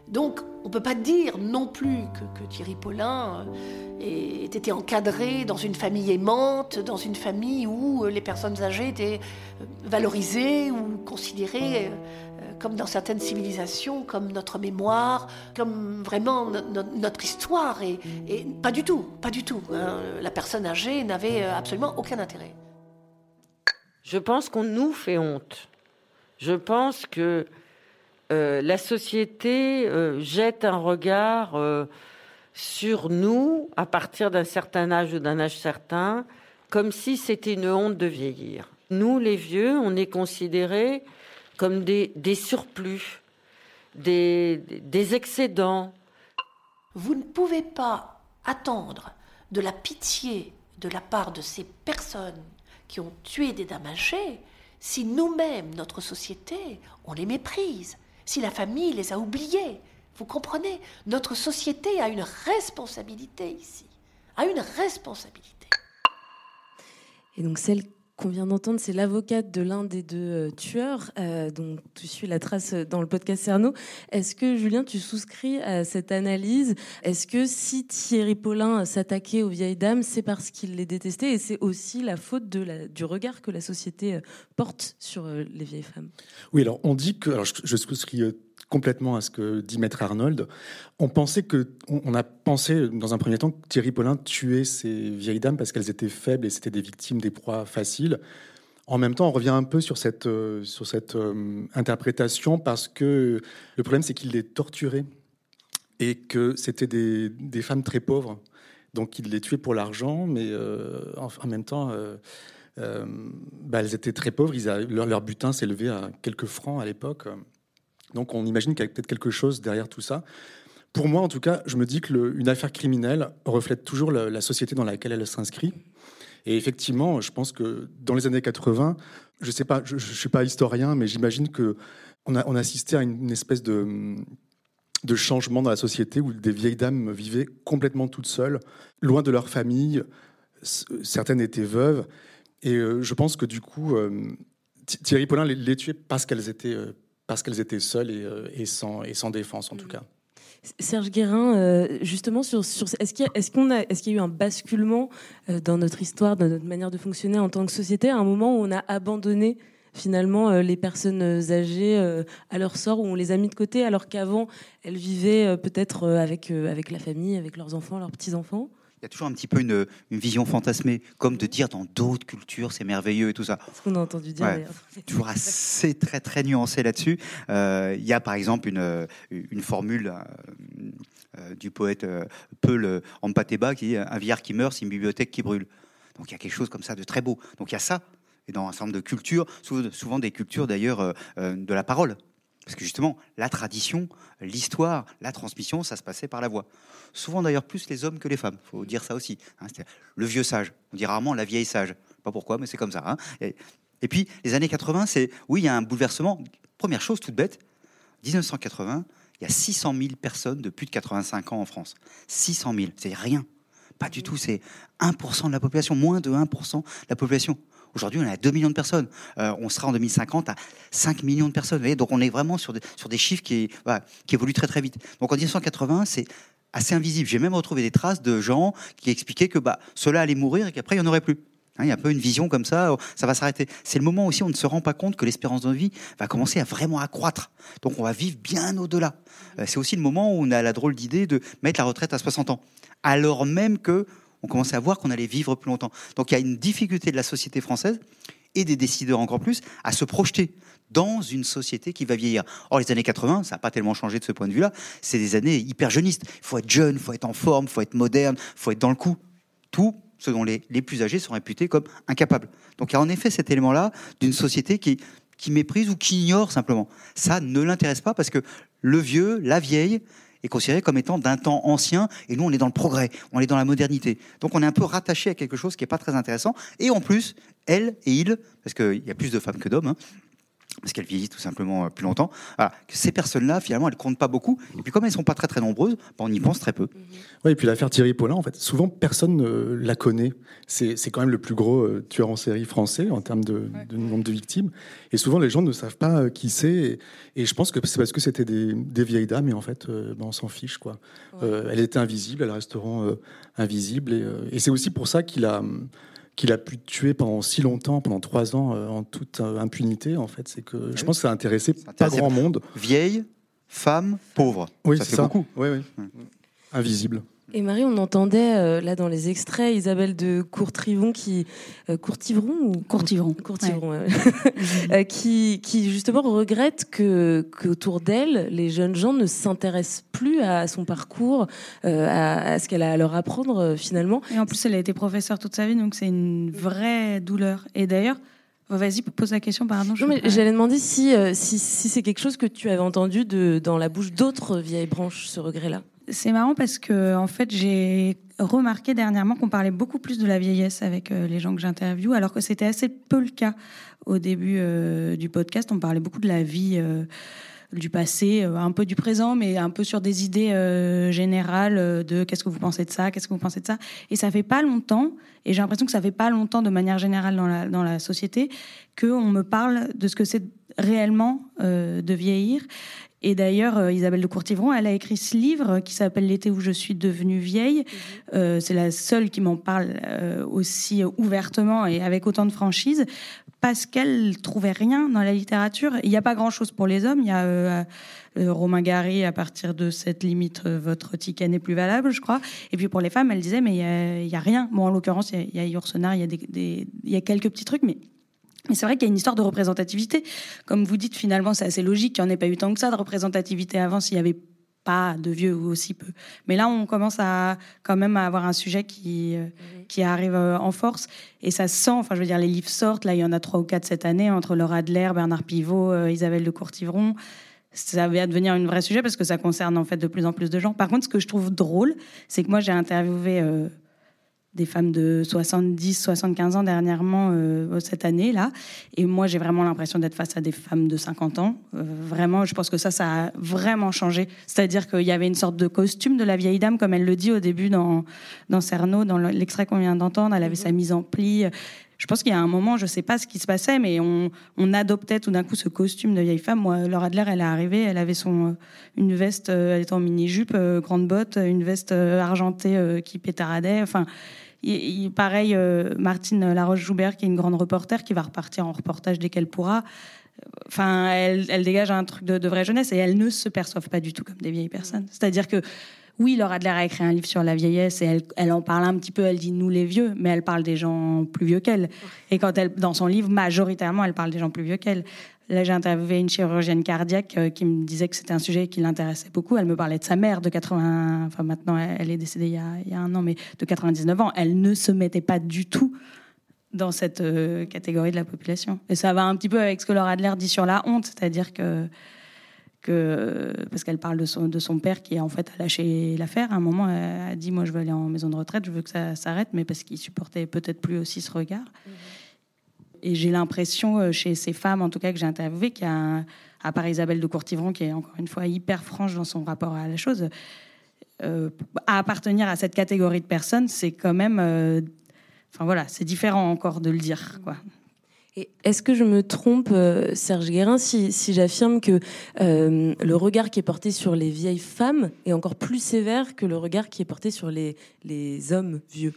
Donc, on ne peut pas dire non plus que, que Thierry Paulin euh, ait été encadré dans une famille aimante, dans une famille où euh, les personnes âgées étaient euh, valorisées ou considérées, euh, comme dans certaines civilisations, comme notre mémoire, comme vraiment no- no- notre histoire. Et, et pas du tout, pas du tout. Hein. La personne âgée n'avait absolument aucun intérêt. Je pense qu'on nous fait honte. Je pense que euh, la société euh, jette un regard euh, sur nous à partir d'un certain âge ou d'un âge certain, comme si c'était une honte de vieillir. Nous, les vieux, on est considérés comme des, des surplus, des, des excédents. Vous ne pouvez pas attendre de la pitié de la part de ces personnes qui ont tué des dames âgées si nous-mêmes, notre société, on les méprise, si la famille les a oubliés. Vous comprenez ? Notre société a une responsabilité ici, a une responsabilité. Et donc celle qu'on vient d'entendre, c'est l'avocate de l'un des deux tueurs, euh, dont tu suis la trace dans le podcast Cerno. Est-ce que, Julien, tu souscris à cette analyse ? Est-ce que si Thierry Paulin s'attaquait aux vieilles dames, c'est parce qu'il les détestait et c'est aussi la faute de la, du regard que la société porte sur les vieilles femmes ? Oui, alors on dit que... Alors je, je souscris... Euh... complètement à ce que dit Maître Arnold. On pensait que, on a pensé dans un premier temps que Thierry Paulin tuait ces vieilles dames parce qu'elles étaient faibles et c'était des victimes, des proies faciles. En même temps, on revient un peu sur cette, euh, sur cette euh, interprétation parce que le problème, c'est qu'il les torturait et que c'était des, des femmes très pauvres. Donc, il les tuait pour l'argent, mais euh, en, en même temps... Euh, euh, bah, elles étaient très pauvres. Ils avaient, leur, leur butin s'élevait à quelques francs à l'époque. Donc on imagine qu'il y a peut-être quelque chose derrière tout ça. Pour moi, en tout cas, je me dis qu'une affaire criminelle reflète toujours la, la société dans laquelle elle s'inscrit. Et effectivement, je pense que dans les années quatre-vingts, je sais pas, je ne suis pas historien, mais j'imagine qu'on a, on assistait à une, une espèce de, de changement dans la société où des vieilles dames vivaient complètement toutes seules, loin de leur famille. Certaines étaient veuves. Et euh, je pense que du coup, euh, Thierry Paulin les, les tuait parce qu'elles étaient... Euh, parce qu'elles étaient seules et, et, sans, et sans défense, en tout cas. Serge Guérin, euh, justement, sur, sur, est-ce, qu'il y a, est-ce, qu'on a, est-ce qu'il y a eu un basculement euh, dans notre histoire, dans notre manière de fonctionner en tant que société, à un moment où on a abandonné finalement euh, les personnes âgées euh, à leur sort, où on les a mis de côté, alors qu'avant, elles vivaient euh, peut-être euh, avec, euh, avec la famille, avec leurs enfants, leurs petits-enfants ? Il y a toujours un petit peu une, une vision fantasmée, comme de dire dans d'autres cultures, c'est merveilleux et tout ça. Ce qu'on a entendu dire, ouais, d'ailleurs. Toujours assez très, très nuancé là-dessus. Euh, il y a par exemple une, une formule euh, du poète euh, Peul Ampateba qui dit « Un vieillard qui meurt, c'est une bibliothèque qui brûle ». Donc il y a quelque chose comme ça de très beau. Donc il y a ça, et dans un certain nombre de cultures, souvent des cultures d'ailleurs euh, euh, de la parole. Parce que justement, la tradition, l'histoire, la transmission, ça se passait par la voix. Souvent d'ailleurs plus les hommes que les femmes, il faut dire ça aussi. Hein, le vieux sage, on dit rarement la vieille sage. Pas pourquoi, mais c'est comme ça. Hein. Et, et puis, les années quatre-vingts, c'est, oui, il y a un bouleversement. Première chose, toute bête, dix-neuf cent quatre-vingts, il y a six cent mille personnes de plus de quatre-vingt-cinq ans en France. six cent mille, c'est rien. Pas du tout, c'est un pour cent de la population, moins de un pour cent de la population. Aujourd'hui, on est à deux millions de personnes. Euh, on sera en deux mille cinquante à cinq millions de personnes. Vous voyez, donc, on est vraiment sur, de, sur des chiffres qui, voilà, qui évoluent très, très vite. Donc, en dix-neuf cent quatre-vingts, c'est assez invisible. J'ai même retrouvé des traces de gens qui expliquaient que bah, ceux-là allaient mourir et qu'après, il n'y en aurait plus. Hein, il y a un peu une vision comme ça, ça va s'arrêter. C'est le moment aussi où on ne se rend pas compte que l'espérance de vie va commencer à vraiment accroître. Donc, on va vivre bien au-delà. Euh, c'est aussi le moment où on a la drôle d'idée de mettre la retraite à soixante ans. Alors même que... on commençait à voir qu'on allait vivre plus longtemps. Donc il y a une difficulté de la société française et des décideurs encore plus à se projeter dans une société qui va vieillir. Or, les années quatre-vingts, ça n'a pas tellement changé de ce point de vue-là. C'est des années hyper jeunistes. Il faut être jeune, il faut être en forme, il faut être moderne, il faut être dans le coup. Tout ce dont les, les plus âgés sont réputés comme incapables. Donc il y a en effet cet élément-là d'une société qui, qui méprise ou qui ignore simplement. Ça ne l'intéresse pas parce que le vieux, la vieille... est considéré comme étant d'un temps ancien, et nous on est dans le progrès, on est dans la modernité. Donc on est un peu rattaché à quelque chose qui n'est pas très intéressant, et en plus, elles et ils, parce qu'il y a plus de femmes que d'hommes, hein, parce qu'elles vieillissent tout simplement plus longtemps, voilà, que ces personnes-là, finalement, elles ne comptent pas beaucoup, et puis comme elles ne sont pas très très nombreuses, bah, on y pense très peu. Oui, et puis l'affaire Thierry Paulin, en fait, souvent personne ne la connaît. C'est, c'est quand même le plus gros euh, tueur en série français, en termes de, ouais. de nombre de victimes, et souvent les gens ne savent pas euh, qui c'est, et, et je pense que c'est parce que c'était des, des vieilles dames, et en fait, euh, bah, on s'en fiche, quoi. Ouais. Euh, elle était invisible, elle restera euh, invisible, et, euh, et c'est aussi pour ça qu'il a... qu'il a pu tuer pendant si longtemps, pendant trois ans, euh, en toute euh, impunité, en fait. C'est que, ah oui. Je pense que ça a intéressé ça pas grand monde. Vieille, femme, pauvre. Oui, ça c'est fait ça. Beaucoup. Oui, oui. Mmh. Invisible. Et Marie, on entendait, euh, là, dans les extraits, Isabelle de Courtivron, qui... Euh, Courtivron ou... Courtivron. Courtivron, ouais. euh, qui, qui, justement, regrette que, qu'autour d'elle, les jeunes gens ne s'intéressent plus à son parcours, euh, à, à ce qu'elle a à leur apprendre, euh, finalement. Et en plus, elle a été professeure toute sa vie, donc c'est une vraie douleur. Et d'ailleurs... Vas-y, pose la question, pardon. Je non, mais j'allais demander si, euh, si, si c'est quelque chose que tu avais entendu de, dans la bouche d'autres vieilles branches, ce regret-là. C'est marrant parce que, en fait, j'ai remarqué dernièrement qu'on parlait beaucoup plus de la vieillesse avec euh, les gens que j'interviewe, alors que c'était assez peu le cas au début euh, du podcast. On parlait beaucoup de la vie... Euh, du passé, un peu du présent, mais un peu sur des idées euh, générales euh, de qu'est-ce que vous pensez de ça, qu'est-ce que vous pensez de ça. Et ça fait pas longtemps, et j'ai l'impression que ça fait pas longtemps de manière générale dans la, dans la société, qu'on me parle de ce que c'est réellement euh, de vieillir. Et d'ailleurs, euh, Isabelle de Courtivron, elle a écrit ce livre qui s'appelle « L'été où je suis devenue vieille ». Euh, c'est la seule qui m'en parle euh, aussi ouvertement et avec autant de franchise, parce qu'elle trouvait rien dans la littérature. Il n'y a pas grand-chose pour les hommes. Il y a euh, euh, Romain Gary, à partir de cette limite, euh, votre ticket n'est plus valable, je crois. Et puis pour les femmes, elle disait, mais il n'y a, a rien. Bon, en l'occurrence, il y a Yourcenar, il y a, y a, des, des, y a quelques petits trucs, mais... Mais c'est vrai qu'il y a une histoire de représentativité. Comme vous dites, finalement, c'est assez logique qu'il n'y en ait pas eu tant que ça de représentativité avant, s'il n'y avait pas de vieux ou aussi peu. Mais là, on commence à, quand même à avoir un sujet qui, mmh. qui arrive en force. Et ça se sent, enfin, je veux dire, les livres sortent. Là, il y en a trois ou quatre cette année, entre Laura Adler, Bernard Pivot, Isabelle de Courtivron. Ça va devenir un vrai sujet parce que ça concerne en fait de plus en plus de gens. Par contre, ce que je trouve drôle, c'est que moi, j'ai interviewé... Euh, des femmes de soixante-dix, soixante-quinze ans dernièrement, euh, cette année-là. Et moi, j'ai vraiment l'impression d'être face à des femmes de cinquante ans. Euh, vraiment, je pense que ça, ça a vraiment changé. C'est-à-dire qu'il y avait une sorte de costume de la vieille dame, comme elle le dit au début dans, dans Cerno, dans l'extrait qu'on vient d'entendre. Elle avait sa mise en pli. je pense qu'il y a un moment, je sais pas ce qui se passait, mais on, on adoptait tout d'un coup ce costume de vieille femme. Moi, Laura Adler, elle est arrivée, elle avait son, une veste, elle était en mini-jupe, euh, grande botte, une veste euh, argentée euh, qui pétaradait, enfin... Il, il, pareil, euh, Martine Laroche-Joubert, qui est une grande reporter, qui va repartir en reportage dès qu'elle pourra. Enfin, elle, elle dégage un truc de, de vraie jeunesse et elles ne se perçoivent pas du tout comme des vieilles personnes. C'est-à-dire que, oui, Laura Adler a écrit un livre sur la vieillesse et elle, elle en parle un petit peu, elle dit « nous les vieux », mais elle parle des gens plus vieux qu'elle. Et quand elle, dans son livre, majoritairement, elle parle des gens plus vieux qu'elle. Là, j'ai interviewé une chirurgienne cardiaque euh, qui me disait que c'était un sujet qui l'intéressait beaucoup. Elle me parlait de sa mère de quatre-vingts... Enfin, maintenant, elle, elle est décédée il y, a, il y a un an, mais de quatre-vingt-dix-neuf ans. Elle ne se mettait pas du tout dans cette euh, catégorie de la population. Et ça va un petit peu avec ce que Laura Adler dit sur la honte, c'est-à-dire que... que parce qu'elle parle de son, de son père qui, en fait, a lâché l'affaire. À un moment, elle a dit « moi, je veux aller en maison de retraite, je veux que ça s'arrête », mais parce qu'il supportait peut-être plus aussi ce regard. Mmh. Et j'ai l'impression, chez ces femmes, en tout cas, que j'ai interviewées, qu'il y a, un, à part Isabelle de Courtivron, qui est encore une fois hyper franche dans son rapport à la chose, euh, à appartenir à cette catégorie de personnes, c'est quand même... Euh, enfin voilà, c'est différent encore de le dire, quoi. Et est-ce que je me trompe, Serge Guérin, si, si j'affirme que euh, le regard qui est porté sur les vieilles femmes est encore plus sévère que le regard qui est porté sur les, les hommes vieux ?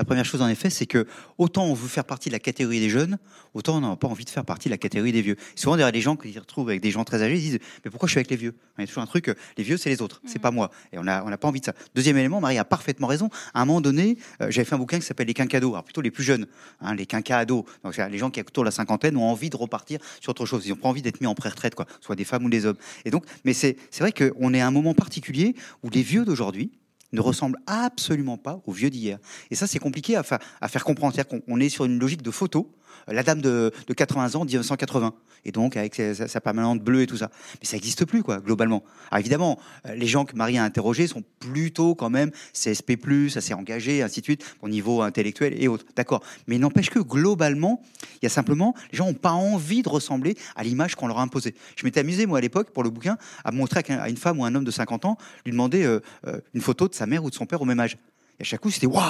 La première chose, en effet, c'est que autant on veut faire partie de la catégorie des jeunes, autant on n'a pas envie de faire partie de la catégorie des vieux. Et souvent, derrière les gens qui se retrouvent avec des gens très âgés, ils disent « mais pourquoi je suis avec les vieux ?» Il y a toujours un truc, les vieux, c'est les autres, c'est pas moi. Et on n'a on a pas envie de ça. Deuxième élément, Marie a parfaitement raison. À un moment donné, euh, j'avais fait un bouquin qui s'appelle « Les quinquados », alors plutôt les plus jeunes, hein, les quinquados. Donc, les gens qui, autour de la cinquantaine, ont envie de repartir sur autre chose. Ils n'ont pas envie d'être mis en pré-retraite, quoi, soit des femmes ou des hommes. Et donc, mais c'est, c'est vrai qu'on est à un moment particulier où les vieux d'aujourd'hui ne ressemble absolument pas aux vieux d'hier. Et ça, c'est compliqué à, fa- à faire comprendre. C'est-à-dire qu'on est sur une logique de photo. La dame de, de quatre-vingts ans, dix-neuf cent quatre-vingts. Et donc, avec sa, sa permanente bleue et tout ça. Mais ça n'existe plus, quoi, globalement. Alors, évidemment, les gens que Marie a interrogés sont plutôt, quand même, C S P plus, assez engagés, ainsi de suite, au niveau intellectuel et autres. D'accord. Mais n'empêche que, globalement, il y a simplement, les gens n'ont pas envie de ressembler à l'image qu'on leur a imposée. Je m'étais amusé, moi, à l'époque, pour le bouquin, à montrer à une femme ou un homme de cinquante ans, lui demander euh, euh, une photo de sa mère ou de son père au même âge. Et à chaque coup, c'était « waouh !»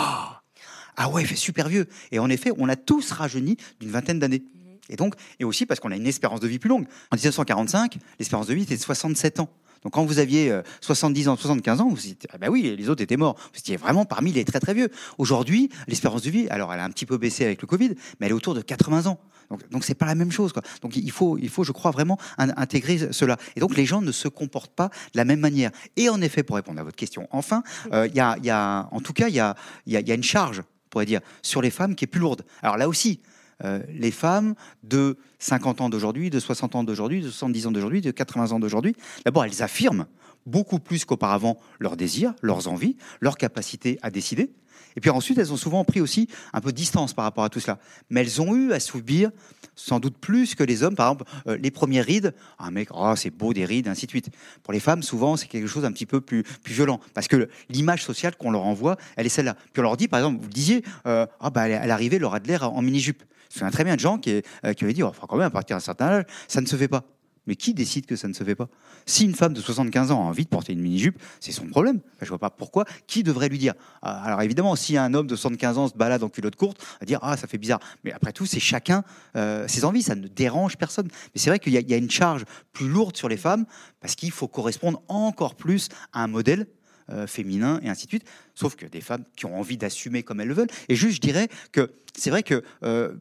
Ah ouais, il fait super vieux. Et en effet, on a tous rajeuni d'une vingtaine d'années. Et donc, et aussi parce qu'on a une espérance de vie plus longue. En dix-neuf cent quarante-cinq, l'espérance de vie était de soixante-sept ans. Donc quand vous aviez soixante-dix ans, soixante-quinze ans, vous vous dites, ah ben oui, les autres étaient morts. Vous étiez vraiment parmi les très très vieux. Aujourd'hui, l'espérance de vie, alors elle a un petit peu baissé avec le Covid, mais elle est autour de quatre-vingts ans. Donc, donc c'est pas la même chose, quoi. Donc il faut, il faut, je crois vraiment intégrer cela. Et donc les gens ne se comportent pas de la même manière. Et en effet, pour répondre à votre question, enfin, il euh, y a, il y a, en tout cas, il y a, il y a, il y a une charge, on pourrait dire, sur les femmes qui est plus lourde. Alors là aussi. Euh, les femmes de cinquante ans d'aujourd'hui, de soixante ans d'aujourd'hui, de soixante-dix ans d'aujourd'hui, de quatre-vingts ans d'aujourd'hui, d'abord elles affirment beaucoup plus qu'auparavant leurs désirs, leurs envies, leur capacité à décider. Et puis ensuite, elles ont souvent pris aussi un peu de distance par rapport à tout cela. Mais elles ont eu à subir sans doute plus que les hommes. Par exemple, euh, les premières rides, un mec, oh, c'est beau des rides, ainsi de suite. Pour les femmes, souvent, c'est quelque chose d'un petit peu plus, plus violent. Parce que l'image sociale qu'on leur envoie, elle est celle-là. Puis on leur dit, par exemple, vous le disiez, euh, ah, bah, elle est arrivée, Laura Adler, en mini-jupe. Je me souviens très bien de gens qui, est, euh, qui avaient dit, oh, enfin, quand même, à partir d'un certain âge, ça ne se fait pas. Mais qui décide que ça ne se fait pas ? Si une femme de soixante-quinze ans a envie de porter une mini-jupe, c'est son problème. Enfin, je ne vois pas pourquoi. Qui devrait lui dire ? Alors évidemment, si un homme de soixante-quinze ans se balade en culotte courte, on va dire « ah, ça fait bizarre ». Mais après tout, c'est chacun euh, ses envies, ça ne dérange personne. Mais c'est vrai qu'il y a, il y a une charge plus lourde sur les femmes parce qu'il faut correspondre encore plus à un modèle euh, féminin et ainsi de suite. Sauf que des femmes qui ont envie d'assumer comme elles le veulent. Et juste, je dirais que c'est vrai que... Euh,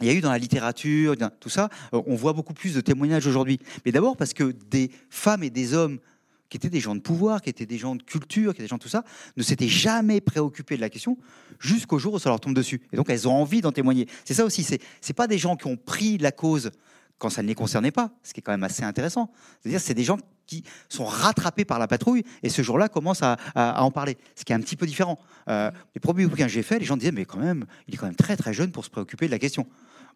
il y a eu dans la littérature, tout ça, on voit beaucoup plus de témoignages aujourd'hui. Mais d'abord parce que des femmes et des hommes qui étaient des gens de pouvoir, qui étaient des gens de culture, qui étaient des gens de tout ça, ne s'étaient jamais préoccupés de la question jusqu'au jour où ça leur tombe dessus. Et donc elles ont envie d'en témoigner. C'est ça aussi, c'est, c'est pas des gens qui ont pris la cause quand ça ne les concernait pas, ce qui est quand même assez intéressant. C'est-à-dire c'est des gens qui sont rattrapés par la patrouille et ce jour-là commencent à, à, à en parler, ce qui est un petit peu différent. Euh, les premiers bouquins que j'ai faits, les gens disaient mais quand même, il est quand même très très jeune pour se préoccuper de la question.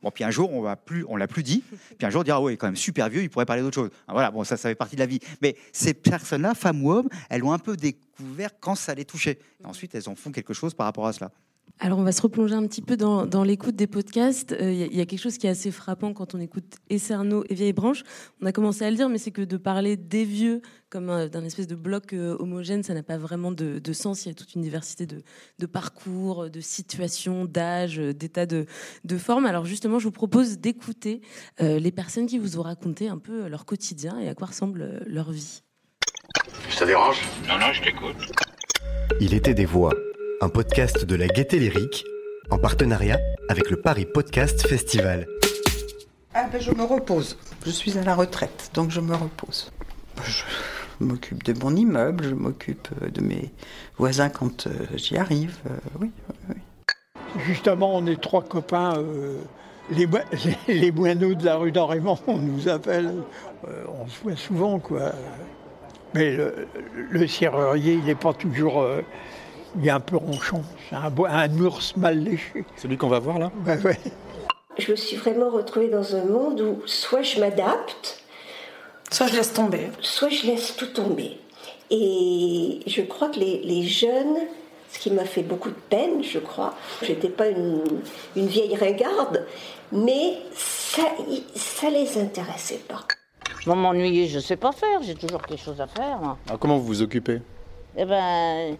Bon, puis un jour, on va plus, on l'a plus dit. Puis un jour, on dira, ah ouais, quand même super vieux, il pourrait parler d'autre chose. Ah, voilà, bon, ça, ça fait partie de la vie. Mais ces personnes-là, femmes ou hommes, elles l'ont un peu découvert quand ça les touchait. Et ensuite, elles en font quelque chose par rapport à cela. Alors, on va se replonger un petit peu dans, dans l'écoute des podcasts. Il euh, y, y a quelque chose qui est assez frappant quand on écoute et Cerno et Vieille Branche. On a commencé à le dire, mais c'est que de parler des vieux comme un, d'un espèce de bloc euh, homogène, ça n'a pas vraiment de, de sens. Il y a toute une diversité de, de parcours, de situations, d'âges, d'états de, de formes. Alors justement, je vous propose d'écouter euh, les personnes qui vous ont raconté un peu leur quotidien et à quoi ressemble leur vie. Ça dérange ? Non, non, je t'écoute. Il était des voix. Un podcast de la Gaîté Lyrique, en partenariat avec le Paris Podcast Festival. Ah ben je me repose. Je suis à la retraite, donc je me repose. Je m'occupe de mon immeuble, je m'occupe de mes voisins quand j'y arrive. Euh, oui, oui, oui. Justement, on est trois copains, euh, les, bo- les, les moineaux de la rue d'Enraymont, on nous appelle, euh, on se voit souvent, quoi. Mais le, le serrurier, il n'est pas toujours... Euh, Il est un peu ronchon, c'est un, bo- un ours mal léché. Celui qu'on va voir là ? Bah ouais. Je me suis vraiment retrouvée dans un monde où soit je m'adapte, soit je laisse tomber. Soit je laisse tout tomber. Et je crois que les, les jeunes, ce qui m'a fait beaucoup de peine, je crois, j'étais pas une, une vieille ringarde, mais ça, ça les intéressait pas. Moi m'ennuyer, je sais pas faire, j'ai toujours quelque chose à faire. Alors comment vous vous occupez ? Eh ben...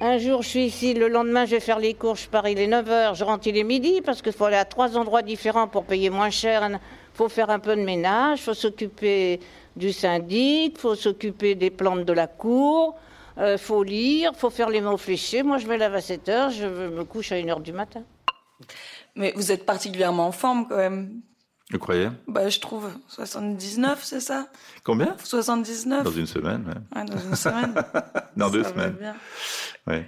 Un jour, je suis ici, le lendemain, je vais faire les cours, je pars, il est neuf heures, je rentre, il est midi, parce qu'il faut aller à trois endroits différents pour payer moins cher. Il faut faire un peu de ménage, il faut s'occuper du syndic, il faut s'occuper des plantes de la cour, il euh, faut lire, il faut faire les mots fléchés. Moi, je me lave à sept heures, je me couche à une heure du matin. Mais vous êtes particulièrement en forme, quand même. Vous croyez ? Bah, je trouve soixante-dix-neuf, c'est ça ? Combien ? soixante-dix-neuf. Dans une semaine, ouais. Ouais, dans une semaine. Dans deux ça semaines. Va bien. Ouais.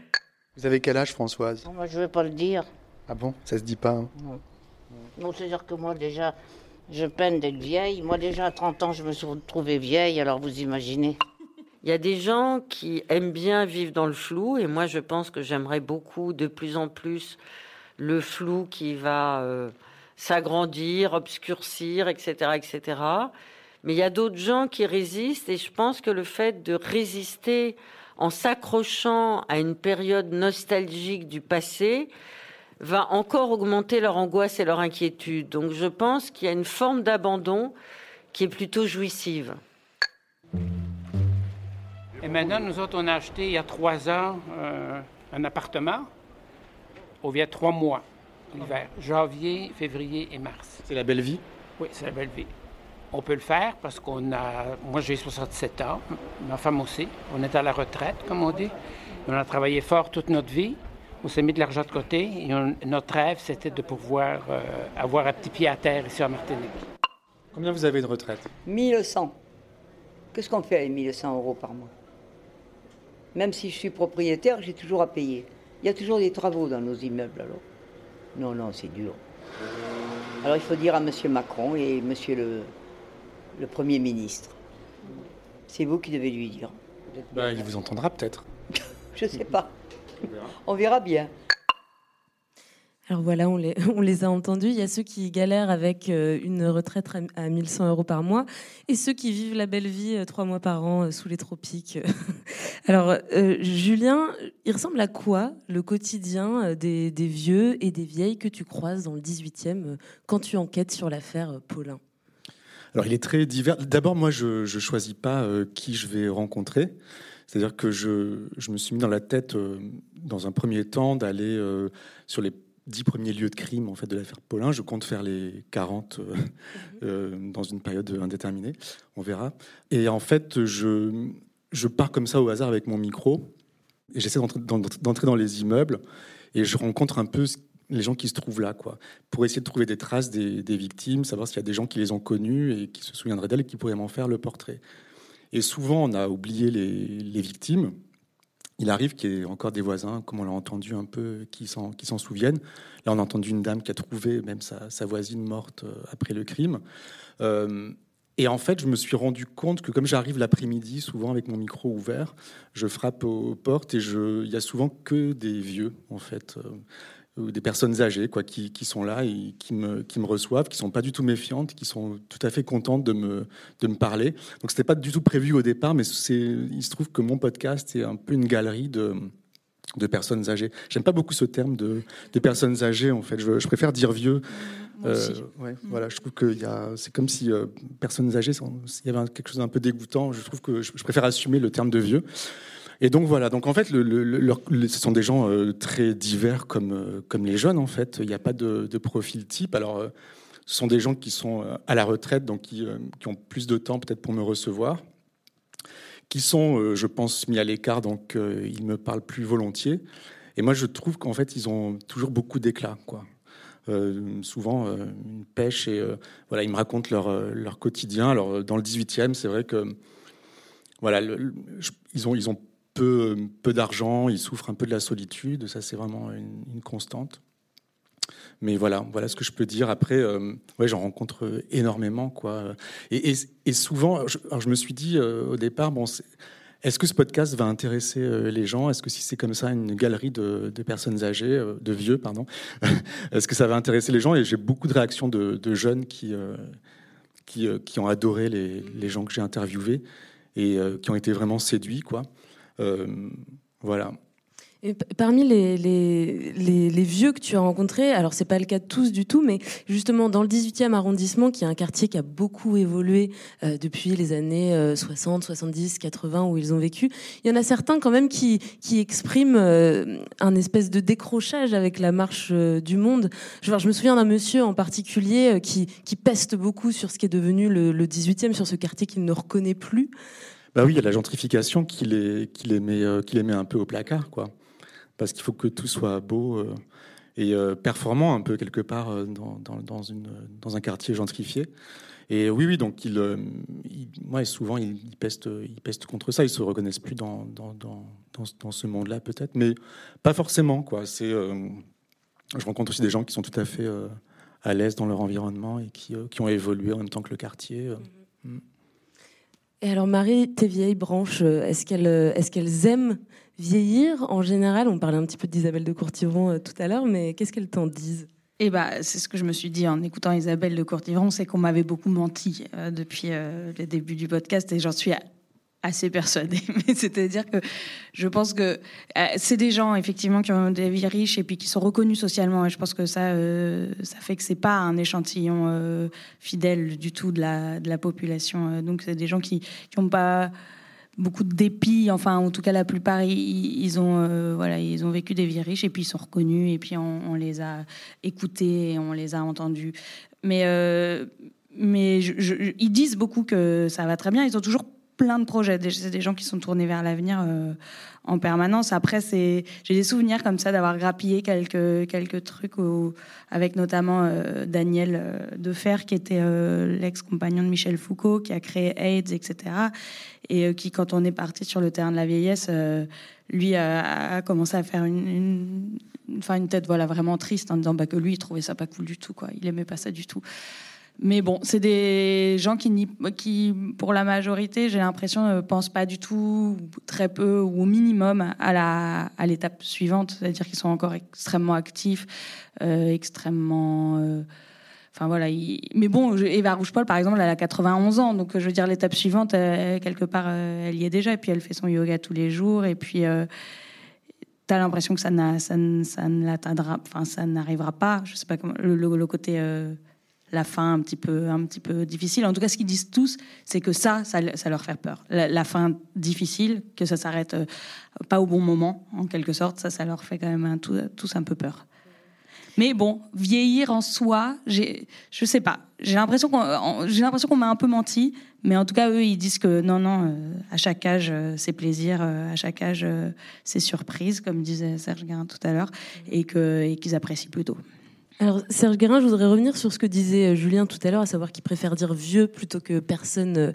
Vous avez quel âge, Françoise ? Non, moi, je ne vais pas le dire. Ah bon ? Ça se dit pas, hein ? Non. Non, c'est-à-dire que moi, déjà, je peine d'être vieille. Moi, déjà, à trente ans, je me suis retrouvée vieille, alors vous imaginez. Il y a des gens qui aiment bien vivre dans le flou, et moi, je pense que j'aimerais beaucoup, de plus en plus, le flou qui va... Euh, s'agrandir, obscurcir, et cetera, et cetera. Mais il y a d'autres gens qui résistent, et je pense que le fait de résister en s'accrochant à une période nostalgique du passé va encore augmenter leur angoisse et leur inquiétude. Donc je pense qu'il y a une forme d'abandon qui est plutôt jouissive. Et maintenant, nous autres, on a acheté il y a trois ans euh, un appartement, où il y a trois mois. L'hiver, janvier, février et mars. C'est la belle vie ? Oui, c'est la belle vie. On peut le faire parce qu'on a... Moi, j'ai soixante-sept ans, ma femme aussi. On est à la retraite, comme on dit. On a travaillé fort toute notre vie. On s'est mis de l'argent de côté. Et on... notre rêve, c'était de pouvoir euh, avoir un petit pied à terre ici en Martinique. Combien vous avez de retraite ? mille cent. Qu'est-ce qu'on fait avec mille cent euros par mois ? Même si je suis propriétaire, j'ai toujours à payer. Il y a toujours des travaux dans nos immeubles, alors. Non, non, c'est dur. Alors il faut dire à M. Macron et M. le, le Premier ministre. C'est vous qui devez lui dire. Bah, il vous entendra peut-être. Je sais pas. On verra bien. Alors voilà, on les, on les a entendus. Il y a ceux qui galèrent avec une retraite à mille cent euros par mois et ceux qui vivent la belle vie trois mois par an sous les tropiques. Alors, euh, Julien, il ressemble à quoi le quotidien des, des vieux et des vieilles que tu croises dans le dix-huitième quand tu enquêtes sur l'affaire Paulin ? Alors, il est très divers. D'abord, moi, je ne choisis pas euh, qui je vais rencontrer. C'est-à-dire que je, je me suis mis dans la tête, euh, dans un premier temps, d'aller euh, sur les dix premiers lieux de crime en fait, de l'affaire Paulin. Je compte faire les quarante euh, euh, dans une période indéterminée. On verra. Et en fait, je, je pars comme ça au hasard avec mon micro et j'essaie d'entrer dans, d'entrer dans les immeubles et je rencontre un peu les gens qui se trouvent là, quoi, pour essayer de trouver des traces des, des victimes, savoir s'il y a des gens qui les ont connues et qui se souviendraient d'elles et qui pourraient m'en faire le portrait. Et souvent, on a oublié les, les victimes. Il arrive qu'il y ait encore des voisins, comme on l'a entendu un peu, qui s'en, qui s'en souviennent. Là, on a entendu une dame qui a trouvé même sa, sa voisine morte après le crime. Euh, et en fait, je me suis rendu compte que comme j'arrive l'après-midi, souvent avec mon micro ouvert, je frappe aux portes et je, il y a souvent que des vieux, en fait, euh, ou des personnes âgées quoi, qui, qui sont là et qui me, qui me reçoivent, qui sont pas du tout méfiantes, qui sont tout à fait contentes de me, de me parler. Donc, c'était pas du tout prévu au départ, mais c'est, il se trouve que mon podcast est un peu une galerie de, de personnes âgées. J'aime pas beaucoup ce terme de, de personnes âgées, en fait. Je, je préfère dire vieux. Euh, ouais, mmh. Voilà, je trouve que y a, c'est comme si euh, personnes âgées, il y avait quelque chose d'un peu dégoûtant. Je trouve que je, je préfère assumer le terme de vieux. Et donc voilà, donc en fait, le, le, leur, le, ce sont des gens euh, très divers comme, euh, comme les jeunes, en fait. Il n'y a pas de, de profil type. Alors, euh, ce sont des gens qui sont euh, à la retraite, donc qui, euh, qui ont plus de temps peut-être pour me recevoir, qui sont, euh, je pense, mis à l'écart, donc euh, ils me parlent plus volontiers. Et moi, je trouve qu'en fait, ils ont toujours beaucoup d'éclat, quoi. Euh, souvent euh, une pêche et euh, voilà, ils me racontent leur, euh, leur quotidien. Alors dans le dix-huitième, c'est vrai que voilà, le, le, ils ont, ils ont peu, peu d'argent, ils souffrent un peu de la solitude, ça c'est vraiment une, une constante. Mais voilà, voilà ce que je peux dire. Après, euh, ouais, j'en rencontre énormément, quoi. Et, et, et souvent, je, alors je me suis dit euh, au départ, bon, c'est, est-ce que ce podcast va intéresser euh, les gens ? Est-ce que si c'est comme ça une galerie de, de personnes âgées, euh, de vieux, pardon, est-ce que ça va intéresser les gens ? Et j'ai beaucoup de réactions de, de jeunes qui, euh, qui, euh, qui ont adoré les, les gens que j'ai interviewés et euh, qui ont été vraiment séduits, quoi. Euh, voilà. Et parmi les, les, les, les vieux que tu as rencontrés, alors c'est pas le cas de tous du tout, mais justement dans le dix-huitième arrondissement, qui est un quartier qui a beaucoup évolué euh, depuis les années euh, soixante, soixante-dix, quatre-vingts où ils ont vécu, il y en a certains quand même qui, qui expriment euh, un espèce de décrochage avec la marche euh, du monde. Je, je me souviens d'un monsieur en particulier euh, qui, qui peste beaucoup sur ce qui est devenu le, le dix-huitième, sur ce quartier qu'il ne reconnaît plus. Bah oui, il y a la gentrification qui les, qui les, met, euh, qui les met un peu au placard, quoi. Parce qu'il faut que tout soit beau euh, et euh, performant un peu quelque part euh, dans, dans, dans, une, dans un quartier gentrifié. Et oui, oui, donc il, euh, il, ouais, souvent ils il pestent il peste contre ça, ils se reconnaissent plus dans, dans, dans, dans, dans ce monde-là peut-être, mais pas forcément, quoi. C'est, euh, je rencontre aussi des gens qui sont tout à fait euh, à l'aise dans leur environnement et qui, euh, qui ont évolué en même temps que le quartier. Euh. Mmh. Et alors Marie, tes vieilles branches, est-ce qu'elles, est-ce qu'elles aiment vieillir en général? On parlait un petit peu d'Isabelle de Courtivron euh, tout à l'heure, mais qu'est-ce qu'elles t'en disent? Eh ben, c'est ce que je me suis dit en écoutant Isabelle de Courtivron, c'est qu'on m'avait beaucoup menti euh, depuis euh, le début du podcast, et j'en suis assez persuadée. Mais c'est-à-dire que je pense que euh, c'est des gens effectivement qui ont des vies riches et puis qui sont reconnus socialement. Et je pense que ça, euh, ça fait que c'est pas un échantillon euh, fidèle du tout de la de la population. Donc c'est des gens qui qui ont pas beaucoup de dépit, enfin en tout cas la plupart ils, ils ont euh, voilà ils ont vécu des vies riches et puis ils sont reconnus et puis on, on les a écoutés et on les a entendus, mais euh, mais je, je, ils disent beaucoup que ça va très bien, ils ont toujours plein de projets, c'est des gens qui sont tournés vers l'avenir euh, en permanence. Après, c'est, j'ai des souvenirs comme ça d'avoir grappillé quelques quelques trucs au, avec notamment euh, Daniel Defer, qui était euh, l'ex-compagnon de Michel Foucault, qui a créé AIDS, et cetera. Et euh, qui, quand on est parti sur le terrain de la vieillesse, euh, lui a, a commencé à faire une, enfin une, une tête, voilà, vraiment triste, en disant bah, que lui, il trouvait ça pas cool du tout, quoi. Il aimait pas ça du tout. Mais bon, c'est des gens qui, qui, pour la majorité, j'ai l'impression, ne pensent pas du tout, très peu, ou au minimum, à, la, à l'étape suivante. C'est-à-dire qu'ils sont encore extrêmement actifs, euh, extrêmement... Euh, enfin, voilà. Ils... Mais bon, Eva Ruchpaul, par exemple, elle a quatre-vingt-onze ans. Donc, je veux dire, l'étape suivante, elle, quelque part, elle y est déjà. Et puis, elle fait son yoga tous les jours. Et puis... Euh, t'as l'impression que ça, n'a, ça, ne, ça ne l'atteindra... Enfin, ça n'arrivera pas. Je sais pas comment... Le, le, le côté... Euh... la fin un petit peu, un petit peu difficile. En tout cas, ce qu'ils disent tous, c'est que ça, ça, ça leur fait peur. La, la fin difficile, que ça s'arrête euh, pas au bon moment, en quelque sorte, ça, ça leur fait quand même un, tout, tous un peu peur. Mais bon, vieillir en soi, j'ai, je sais pas. J'ai l'impression qu'on, on, j'ai l'impression qu'on m'a un peu menti, mais en tout cas, eux, ils disent que non, non, euh, à chaque âge, euh, c'est plaisir, euh, à chaque âge, euh, c'est surprise, comme disait Serge Guérin tout à l'heure, et, que, et qu'ils apprécient plutôt. Alors, Serge Guérin, je voudrais revenir sur ce que disait Julien tout à l'heure, à savoir qu'il préfère dire vieux plutôt que personnes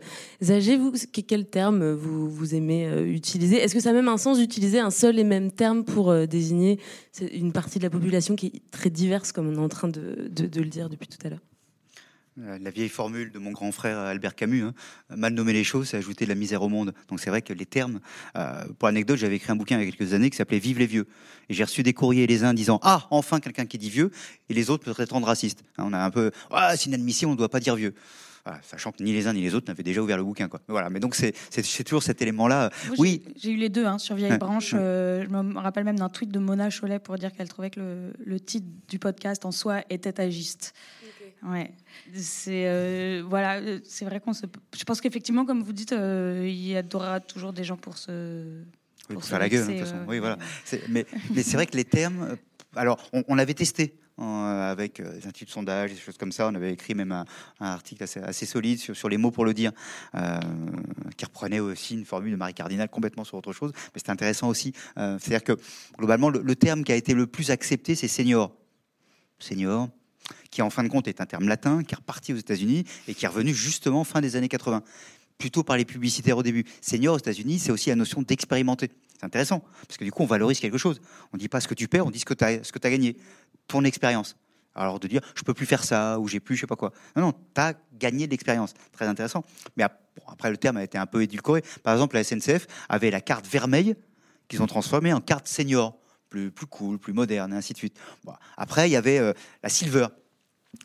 âgées. Vous, quel terme vous, vous aimez utiliser ? Est-ce que ça a même un sens d'utiliser un seul et même terme pour désigner une partie de la population qui est très diverse, comme on est en train de, de, de le dire depuis tout à l'heure ? La vieille formule de mon grand frère Albert Camus, hein, mal nommer les choses, c'est ajouter de la misère au monde. Donc c'est vrai que les termes, euh, pour anecdote, j'avais écrit un bouquin il y a quelques années qui s'appelait Vive les vieux. Et j'ai reçu des courriers les uns disant ah, enfin quelqu'un qui dit vieux, et les autres peut-être rendre raciste. Hein, on a un peu ah, c'est inadmissible, on ne doit pas dire vieux. voilà, sachant que ni les uns ni les autres n'avaient déjà ouvert le bouquin, quoi. Voilà, mais donc c'est, c'est, c'est toujours cet élément-là. Vous, oui, j'ai, j'ai eu les deux hein, sur Vieille ouais. Branche. Euh, je me rappelle même d'un tweet de Mona Chollet pour dire qu'elle trouvait que le, le titre du podcast en soi était agiste. Okay. Ouais, c'est euh, voilà, c'est vrai qu'on se. Je pense qu'effectivement, comme vous dites, euh, il y aura toujours des gens pour se. Oui, pour faire la gueule, de toute façon. Euh... Oui, voilà. C'est, mais, mais c'est vrai que les termes. Alors, on, on l'avait testé en, avec euh, des instituts de sondage, des choses comme ça. On avait écrit même un, un article assez, assez solide sur, sur les mots pour le dire, euh, qui reprenait aussi une formule de Marie Cardinal complètement sur autre chose. Mais c'était intéressant aussi. Euh, c'est-à-dire que, globalement, le, le terme qui a été le plus accepté, c'est senior. Senior, qui en fin de compte est un terme latin, qui est reparti aux États-Unis et qui est revenu justement fin des années quatre-vingts. Plutôt par les publicitaires au début. Senior aux États-Unis, c'est aussi la notion d'expérimenter. C'est intéressant, parce que du coup, on valorise quelque chose. On ne dit pas ce que tu perds, on dit ce que tu as gagné. Ton expérience. Alors de dire, je ne peux plus faire ça, ou j'ai plus, je ne sais pas quoi. Non, non, tu as gagné de l'expérience. Très intéressant. Mais après, le terme a été un peu édulcoré. Par exemple, la S N C F avait la carte vermeille qu'ils ont transformée en carte senior. Plus, plus cool, plus moderne, et ainsi de suite. Bon. Après, il y avait euh, la silver.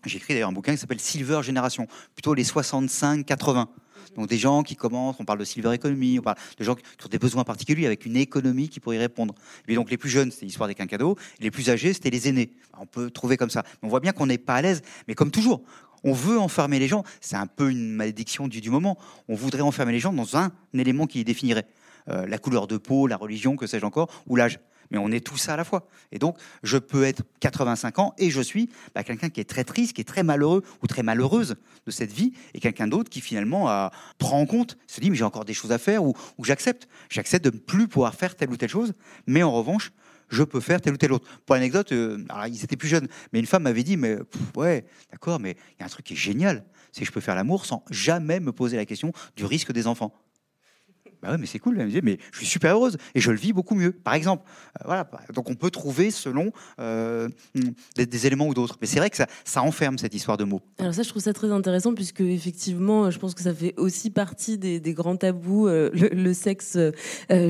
J'ai écrit d'ailleurs un bouquin qui s'appelle Silver Génération. Plutôt les soixante-cinq quatre-vingts. Donc des gens qui commencent, on parle de silver economy, on parle de gens qui ont des besoins particuliers avec une économie qui pourrait y répondre. Et donc les plus jeunes, c'était l'histoire des quinquados, les plus âgés, c'était les aînés. On peut trouver comme ça. On voit bien qu'on n'est pas à l'aise, mais comme toujours, on veut enfermer les gens. C'est un peu une malédiction du, du moment. On voudrait enfermer les gens dans un élément qui les définirait. Euh, la couleur de peau, la religion, que sais-je encore, ou l'âge. Mais on est tout ça à la fois. Et donc, je peux être quatre-vingt-cinq ans et je suis bah, quelqu'un qui est très triste, qui est très malheureux ou très malheureuse de cette vie, et quelqu'un d'autre qui finalement euh, prend en compte, se dit mais j'ai encore des choses à faire, ou, ou j'accepte. J'accepte de ne plus pouvoir faire telle ou telle chose, mais en revanche, je peux faire telle ou telle autre. Pour l'anecdote, euh, alors, ils étaient plus jeunes, mais une femme m'avait dit mais pff, ouais, d'accord, mais il y a un truc qui est génial, c'est que je peux faire l'amour sans jamais me poser la question du risque des enfants. Bah ouais, mais c'est cool, elle me disait, mais je suis super heureuse et je le vis beaucoup mieux, par exemple. Euh, voilà, donc on peut trouver selon euh, des, des éléments ou d'autres. Mais c'est vrai que ça, ça enferme cette histoire de mots. Alors ça, je trouve ça très intéressant, puisque effectivement, je pense que ça fait aussi partie des, des grands tabous, euh, le, le sexe euh,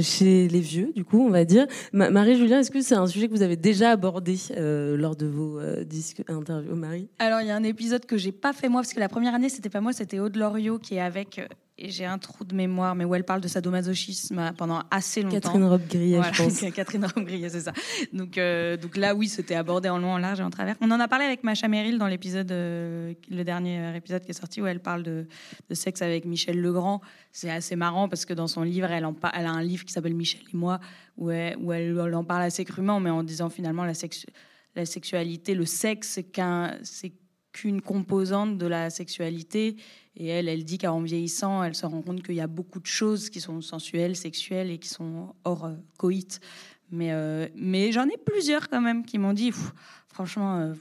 chez les vieux, du coup, on va dire. Ma, Marie, Julien, est-ce que c'est un sujet que vous avez déjà abordé euh, lors de vos euh, disques, interviews, Marie ? Alors, il y a un épisode que j'ai pas fait moi, parce que la première année, c'était pas moi, c'était Aude Loriot qui est avec... Euh, Et j'ai un trou de mémoire, mais où elle parle de sadomasochisme pendant assez longtemps. Catherine Robbe-Grillet, voilà, je pense. Catherine Robbe-Grillet, c'est ça. Donc, euh, donc là, oui, c'était abordé en long, en large et en travers. On en a parlé avec Macha Merrill dans l'épisode, euh, le dernier épisode qui est sorti, où elle parle de, de sexe avec Michel Legrand. C'est assez marrant parce que dans son livre, elle, en, elle a un livre qui s'appelle Michel et moi, où elle, où elle, elle en parle assez crûment, mais en disant finalement la, sexu- la sexualité, le sexe, c'est qu'un... C'est qu'une composante de la sexualité, et elle, elle dit qu'en vieillissant, elle se rend compte qu'il y a beaucoup de choses qui sont sensuelles, sexuelles et qui sont hors euh, coït. Mais, euh, mais j'en ai plusieurs quand même qui m'ont dit, franchement, euh,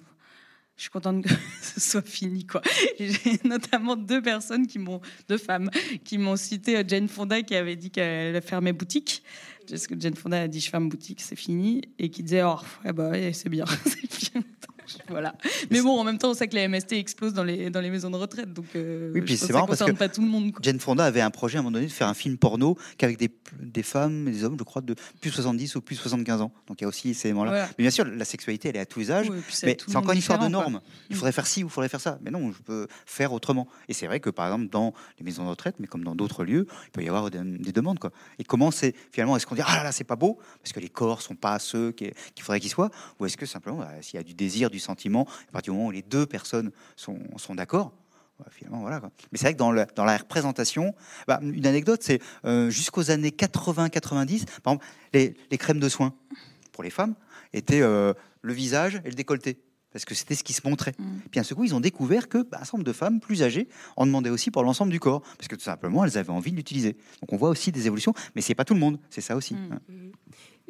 je suis contente que ce soit fini, quoi. Et j'ai notamment deux personnes qui m'ont, deux femmes, qui m'ont cité Jane Fonda qui avait dit qu'elle fermait boutique. Parce que Jane Fonda a dit je ferme boutique, c'est fini, et qui disait oh ouais, bah c'est bien, c'est bien. Voilà. Mais bon, en même temps, on sait que la M S T explose dans les, dans les maisons de retraite. Donc, euh, oui, puis c'est marrant parce que pas tout le monde, quoi. Jane Fonda avait un projet à un moment donné de faire un film porno qu'avec des, des femmes et des hommes, je crois, de plus soixante-dix ou plus soixante-quinze ans. Donc il y a aussi ces éléments-là. Voilà. Mais bien sûr, la sexualité, elle est à tous les âges. Oui, mais c'est encore une histoire de normes. Quoi. Il faudrait faire ci ou il faudrait faire ça. Mais non, je peux faire autrement. Et c'est vrai que, par exemple, dans les maisons de retraite, mais comme dans d'autres lieux, il peut y avoir des, des demandes, quoi. Et comment c'est finalement, est-ce qu'on dit ah là là, c'est pas beau parce que les corps sont pas ceux qu'il faudrait qu'ils soient, ou est-ce que simplement, s'il y a du désir, du sentiment, à partir du moment où les deux personnes sont, sont d'accord, finalement, voilà, quoi. Mais c'est vrai que dans, le, dans la représentation, bah, une anecdote, c'est euh, jusqu'aux années quatre-vingts quatre-vingt-dix, par exemple, les, les crèmes de soins pour les femmes étaient euh, le visage et le décolleté, parce que c'était ce qui se montrait. Mmh. Puis à ce coup, ils ont découvert qu'un bah, ensemble de femmes plus âgées en demandaient aussi pour l'ensemble du corps, parce que tout simplement, elles avaient envie de l'utiliser. Donc on voit aussi des évolutions, mais c'est pas tout le monde, c'est ça aussi. Mmh. Hein.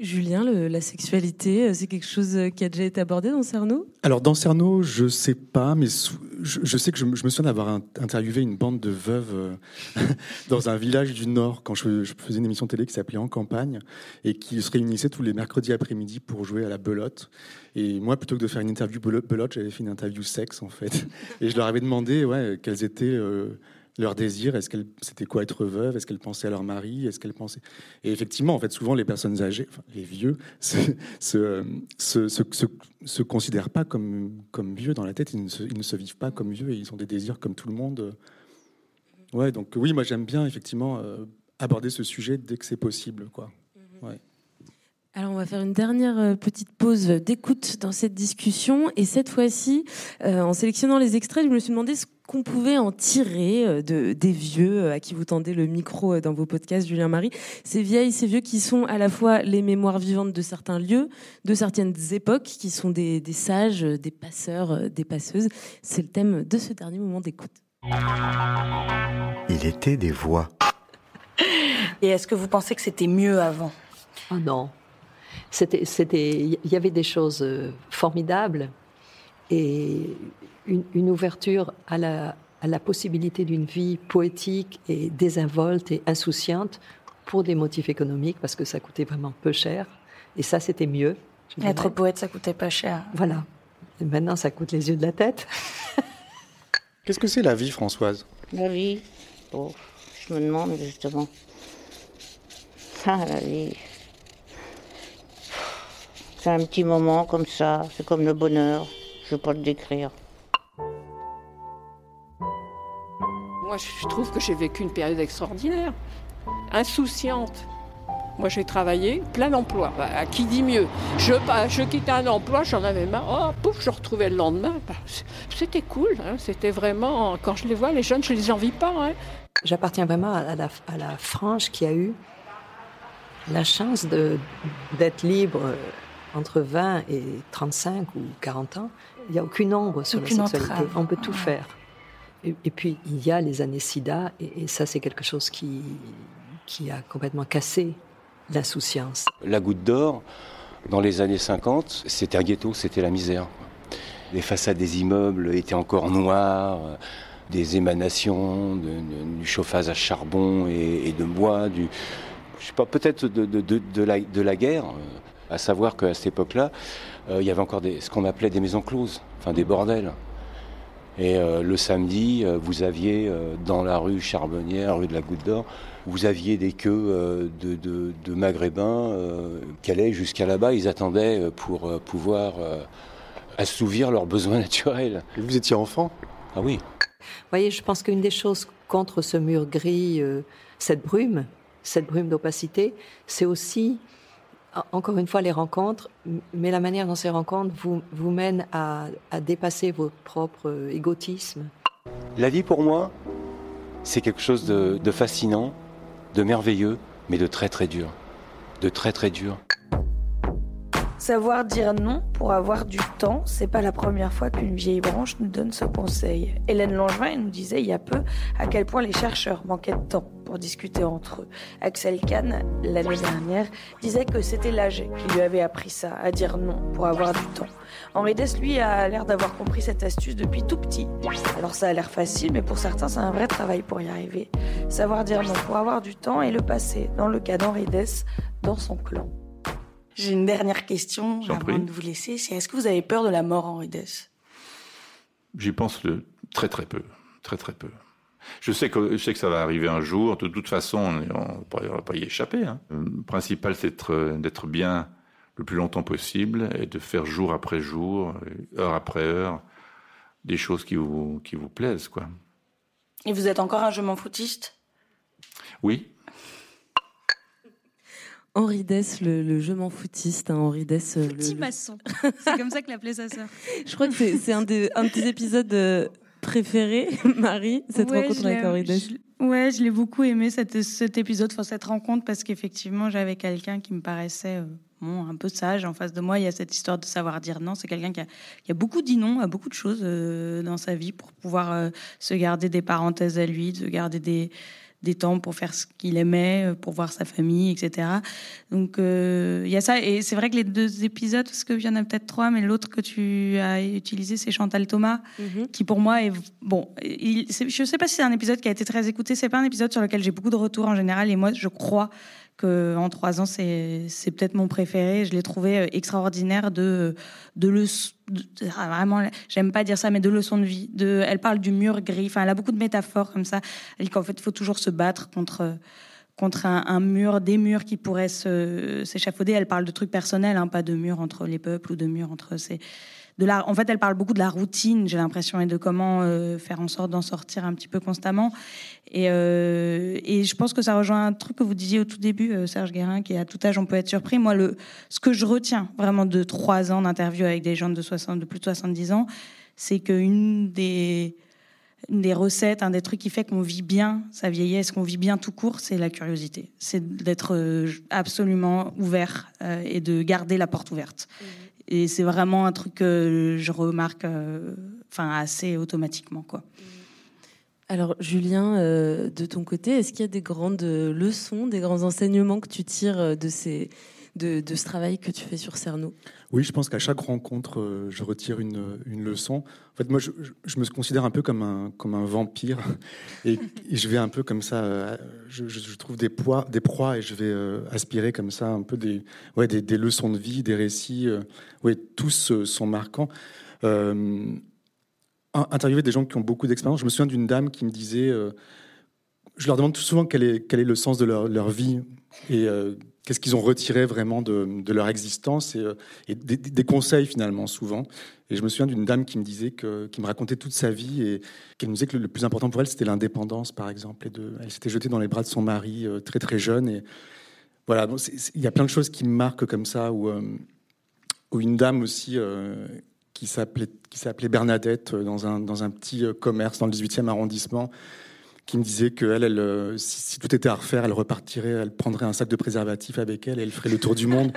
Julien, le, la sexualité, c'est quelque chose qui a déjà été abordé dans Cerno ? Alors dans Cerno, je ne sais pas, mais sou, je, je sais que je, je me souviens d'avoir interviewé une bande de veuves euh, dans un village du Nord, quand je, je faisais une émission télé qui s'appelait En Campagne, et qui se réunissaient tous les mercredis après-midi pour jouer à la belote. Et moi, plutôt que de faire une interview belote, j'avais fait une interview sexe, en fait. Et je leur avais demandé ouais, quels étaient... Euh, leur désir, est-ce qu'elle, c'était quoi être veuve, est-ce qu'elle pensait à leur mari, est-ce qu'elle pensait... Et effectivement, en fait, souvent, les personnes âgées, enfin, les vieux, se, se, se, se, se, se considèrent pas comme, comme vieux dans la tête, ils ne, se, ils ne se vivent pas comme vieux, et ils ont des désirs comme tout le monde, Ouais, donc oui, moi j'aime bien effectivement euh, aborder ce sujet dès que c'est possible, quoi. Mm-hmm. Ouais. Alors on va faire une dernière petite pause d'écoute dans cette discussion, et cette fois-ci, euh, en sélectionnant les extraits, je me suis demandé ce qu'on pouvait en tirer de, des vieux à qui vous tendez le micro dans vos podcasts, Julien Marie. Ces vieilles, ces vieux qui sont à la fois les mémoires vivantes de certains lieux, de certaines époques, qui sont des, des sages, des passeurs, des passeuses. C'est le thème de ce dernier moment d'écoute. Il était des voix. Et est-ce que vous pensez que c'était mieux avant ? Oh non. C'était, c'était, il y avait des choses formidables et une, une ouverture à la, à la possibilité d'une vie poétique et désinvolte et insouciante pour des motifs économiques, parce que ça coûtait vraiment peu cher. Et ça, c'était mieux. Être poète, ça coûtait pas cher. Voilà. Et maintenant, ça coûte les yeux de la tête. Qu'est-ce que c'est la vie, Françoise ? La vie, bon, je me demande justement. Ah, la vie... C'est un petit moment comme ça, c'est comme le bonheur, je ne peux pas le décrire. Moi, je trouve que j'ai vécu une période extraordinaire, insouciante. Moi, j'ai travaillé plein d'emplois, bah, qui dit mieux ? Je, bah, je quittais un emploi, j'en avais marre, oh, pouf, je retrouvais le lendemain. Bah, c'était cool, hein, c'était vraiment... Quand je les vois, les jeunes, je ne les envie pas. Hein. J'appartiens vraiment à la, à la frange qui a eu la chance de, d'être libre... Entre vingt et trente-cinq ou quarante ans, il n'y a aucune ombre sur aucune la sexualité. Entrave. On peut tout faire. Et, et puis, il y a les années sida, et, et ça, c'est quelque chose qui, qui a complètement cassé l'insouciance. La Goutte d'Or, dans les années cinquante, c'était un ghetto, c'était la misère. Les façades des immeubles étaient encore noires, des émanations, de, de, du chauffage à charbon et, et de bois, du, je sais pas, peut-être de, de, de, de, la, de la guerre. À savoir qu'à cette époque-là, il euh, y avait encore des, ce qu'on appelait des maisons closes, enfin des bordels. Et euh, le samedi, euh, vous aviez euh, dans la rue Charbonnière, rue de la Goutte d'Or, vous aviez des queues euh, de, de, de maghrébins euh, qui allaient jusqu'à là-bas. Ils attendaient pour euh, pouvoir euh, assouvir leurs besoins naturels. Et vous étiez enfant ? Ah oui. Vous voyez, je pense qu'une des choses contre ce mur gris, euh, cette brume, cette brume d'opacité, c'est aussi... Encore une fois, les rencontres, mais la manière dont ces rencontres vous, vous mènent à, à dépasser vos propres égotismes. La vie, pour moi, c'est quelque chose de, de fascinant, de merveilleux, mais de très, très dur. De très, très dur. Savoir dire non pour avoir du temps, c'est pas la première fois qu'une vieille branche nous donne ce conseil. Hélène Langevin nous disait il y a peu à quel point les chercheurs manquaient de temps pour discuter entre eux. Axel Kahn, l'année dernière, disait que c'était l'âge qui lui avait appris ça, à dire non pour avoir du temps. Henri Dess, lui, a l'air d'avoir compris cette astuce depuis tout petit. Alors ça a l'air facile, mais pour certains, c'est un vrai travail pour y arriver. Savoir dire non pour avoir du temps et le passer, dans le cas d'Henri Dess, dans son clan. J'ai une dernière question J'en avant prie. De vous laisser. C'est est-ce que vous avez peur de la mort, Henri Dess ? J'y pense le, très très peu, très très peu. Je sais que je sais que ça va arriver un jour. De toute façon, on ne va pas y échapper. Hein. Le principal, c'est d'être, d'être bien le plus longtemps possible et de faire jour après jour, heure après heure, des choses qui vous qui vous plaisent, quoi. Et vous êtes encore un je m'en foutiste ? Oui. Henri Dess, le, le je m'en foutiste, hein, Henri Dess... Le, Petit le... maçon, c'est comme ça que l'appelait sa sœur. Je crois que c'est, c'est un, des, un de tes épisodes préférés, Marie, cette ouais, rencontre avec Henri Dess. Je, ouais, je l'ai beaucoup aimé cette, cet épisode, enfin, cette rencontre, parce qu'effectivement, j'avais quelqu'un qui me paraissait euh, bon, un peu sage en face de moi. Il y a cette histoire de savoir dire non. C'est quelqu'un qui a, qui a beaucoup dit non à beaucoup de choses euh, dans sa vie pour pouvoir euh, se garder des parenthèses à lui, se garder des... des temps pour faire ce qu'il aimait, pour voir sa famille, et cetera. Donc, il euh, y a ça. Et c'est vrai que les deux épisodes, parce qu'il y en a peut-être trois, mais l'autre que tu as utilisé, c'est Chantal Thomas, mm-hmm. qui pour moi est... Bon, il, c'est, je ne sais pas si c'est un épisode qui a été très écouté. Ce n'est pas un épisode sur lequel j'ai beaucoup de retours en général. Et moi, je crois qu'en trois ans, c'est, c'est peut-être mon préféré. Je l'ai trouvé extraordinaire de... de le... De, vraiment, j'aime pas dire ça, mais de leçons de vie. De, elle parle du mur gris. Enfin, elle a beaucoup de métaphores comme ça. Elle dit qu'en fait, il faut toujours se battre contre contre un, un mur, des murs qui pourraient se, s'échafauder. Elle parle de trucs personnels, hein, pas de murs entre les peuples ou de murs entre ces de la, en fait, elle parle beaucoup de la routine, j'ai l'impression, et de comment euh, faire en sorte d'en sortir un petit peu constamment. Et, euh, et je pense que ça rejoint un truc que vous disiez au tout début, euh, Serge Guérin, qui est à tout âge, on peut être surpris. Moi, le, ce que je retiens vraiment de trois ans d'interview avec des gens de, soixante, de plus de soixante-dix ans, c'est qu'une des... Une des recettes, un des trucs qui fait qu'on vit bien sa vieillesse, qu'on vit bien tout court, c'est la curiosité. C'est d'être absolument ouvert euh, et de garder la porte ouverte. Mmh. Et c'est vraiment un truc que je remarque euh, enfin, assez automatiquement, quoi. Mmh. Alors, Julien, euh, de ton côté, est-ce qu'il y a des grandes leçons, des grands enseignements que tu tires de ces... De, de ce travail que tu fais sur Cerno? Oui, je pense qu'à chaque rencontre, euh, je retire une, une leçon. En fait, moi, je, je me considère un peu comme un, comme un vampire. Et, et je vais un peu comme ça. Euh, je, je trouve des, poids, des proies et je vais euh, aspirer comme ça un peu des, ouais, des, des leçons de vie, des récits. Euh, ouais, tous euh, sont marquants. Euh, interviewer des gens qui ont beaucoup d'expérience. Je me souviens d'une dame qui me disait... Euh, je leur demande tout souvent quel est, quel est le sens de leur, leur vie. Et... Euh, qu'est-ce qu'ils ont retiré vraiment de, de leur existence et, et des, des conseils finalement souvent. Et je me souviens d'une dame qui me disait que, qui me racontait toute sa vie et qui me disait que le plus important pour elle c'était l'indépendance par exemple. Et de, elle s'était jetée dans les bras de son mari très très jeune. Et voilà, bon, c'est, c'est, y a plein de choses qui me marquent comme ça. Ou euh, une dame aussi euh, qui s'appelait qui s'appelait Bernadette dans un dans un petit commerce dans le dix-huitième arrondissement, qui me disait que elle, elle, si, si tout était à refaire, elle repartirait, elle prendrait un sac de préservatifs avec elle et elle ferait le tour du monde.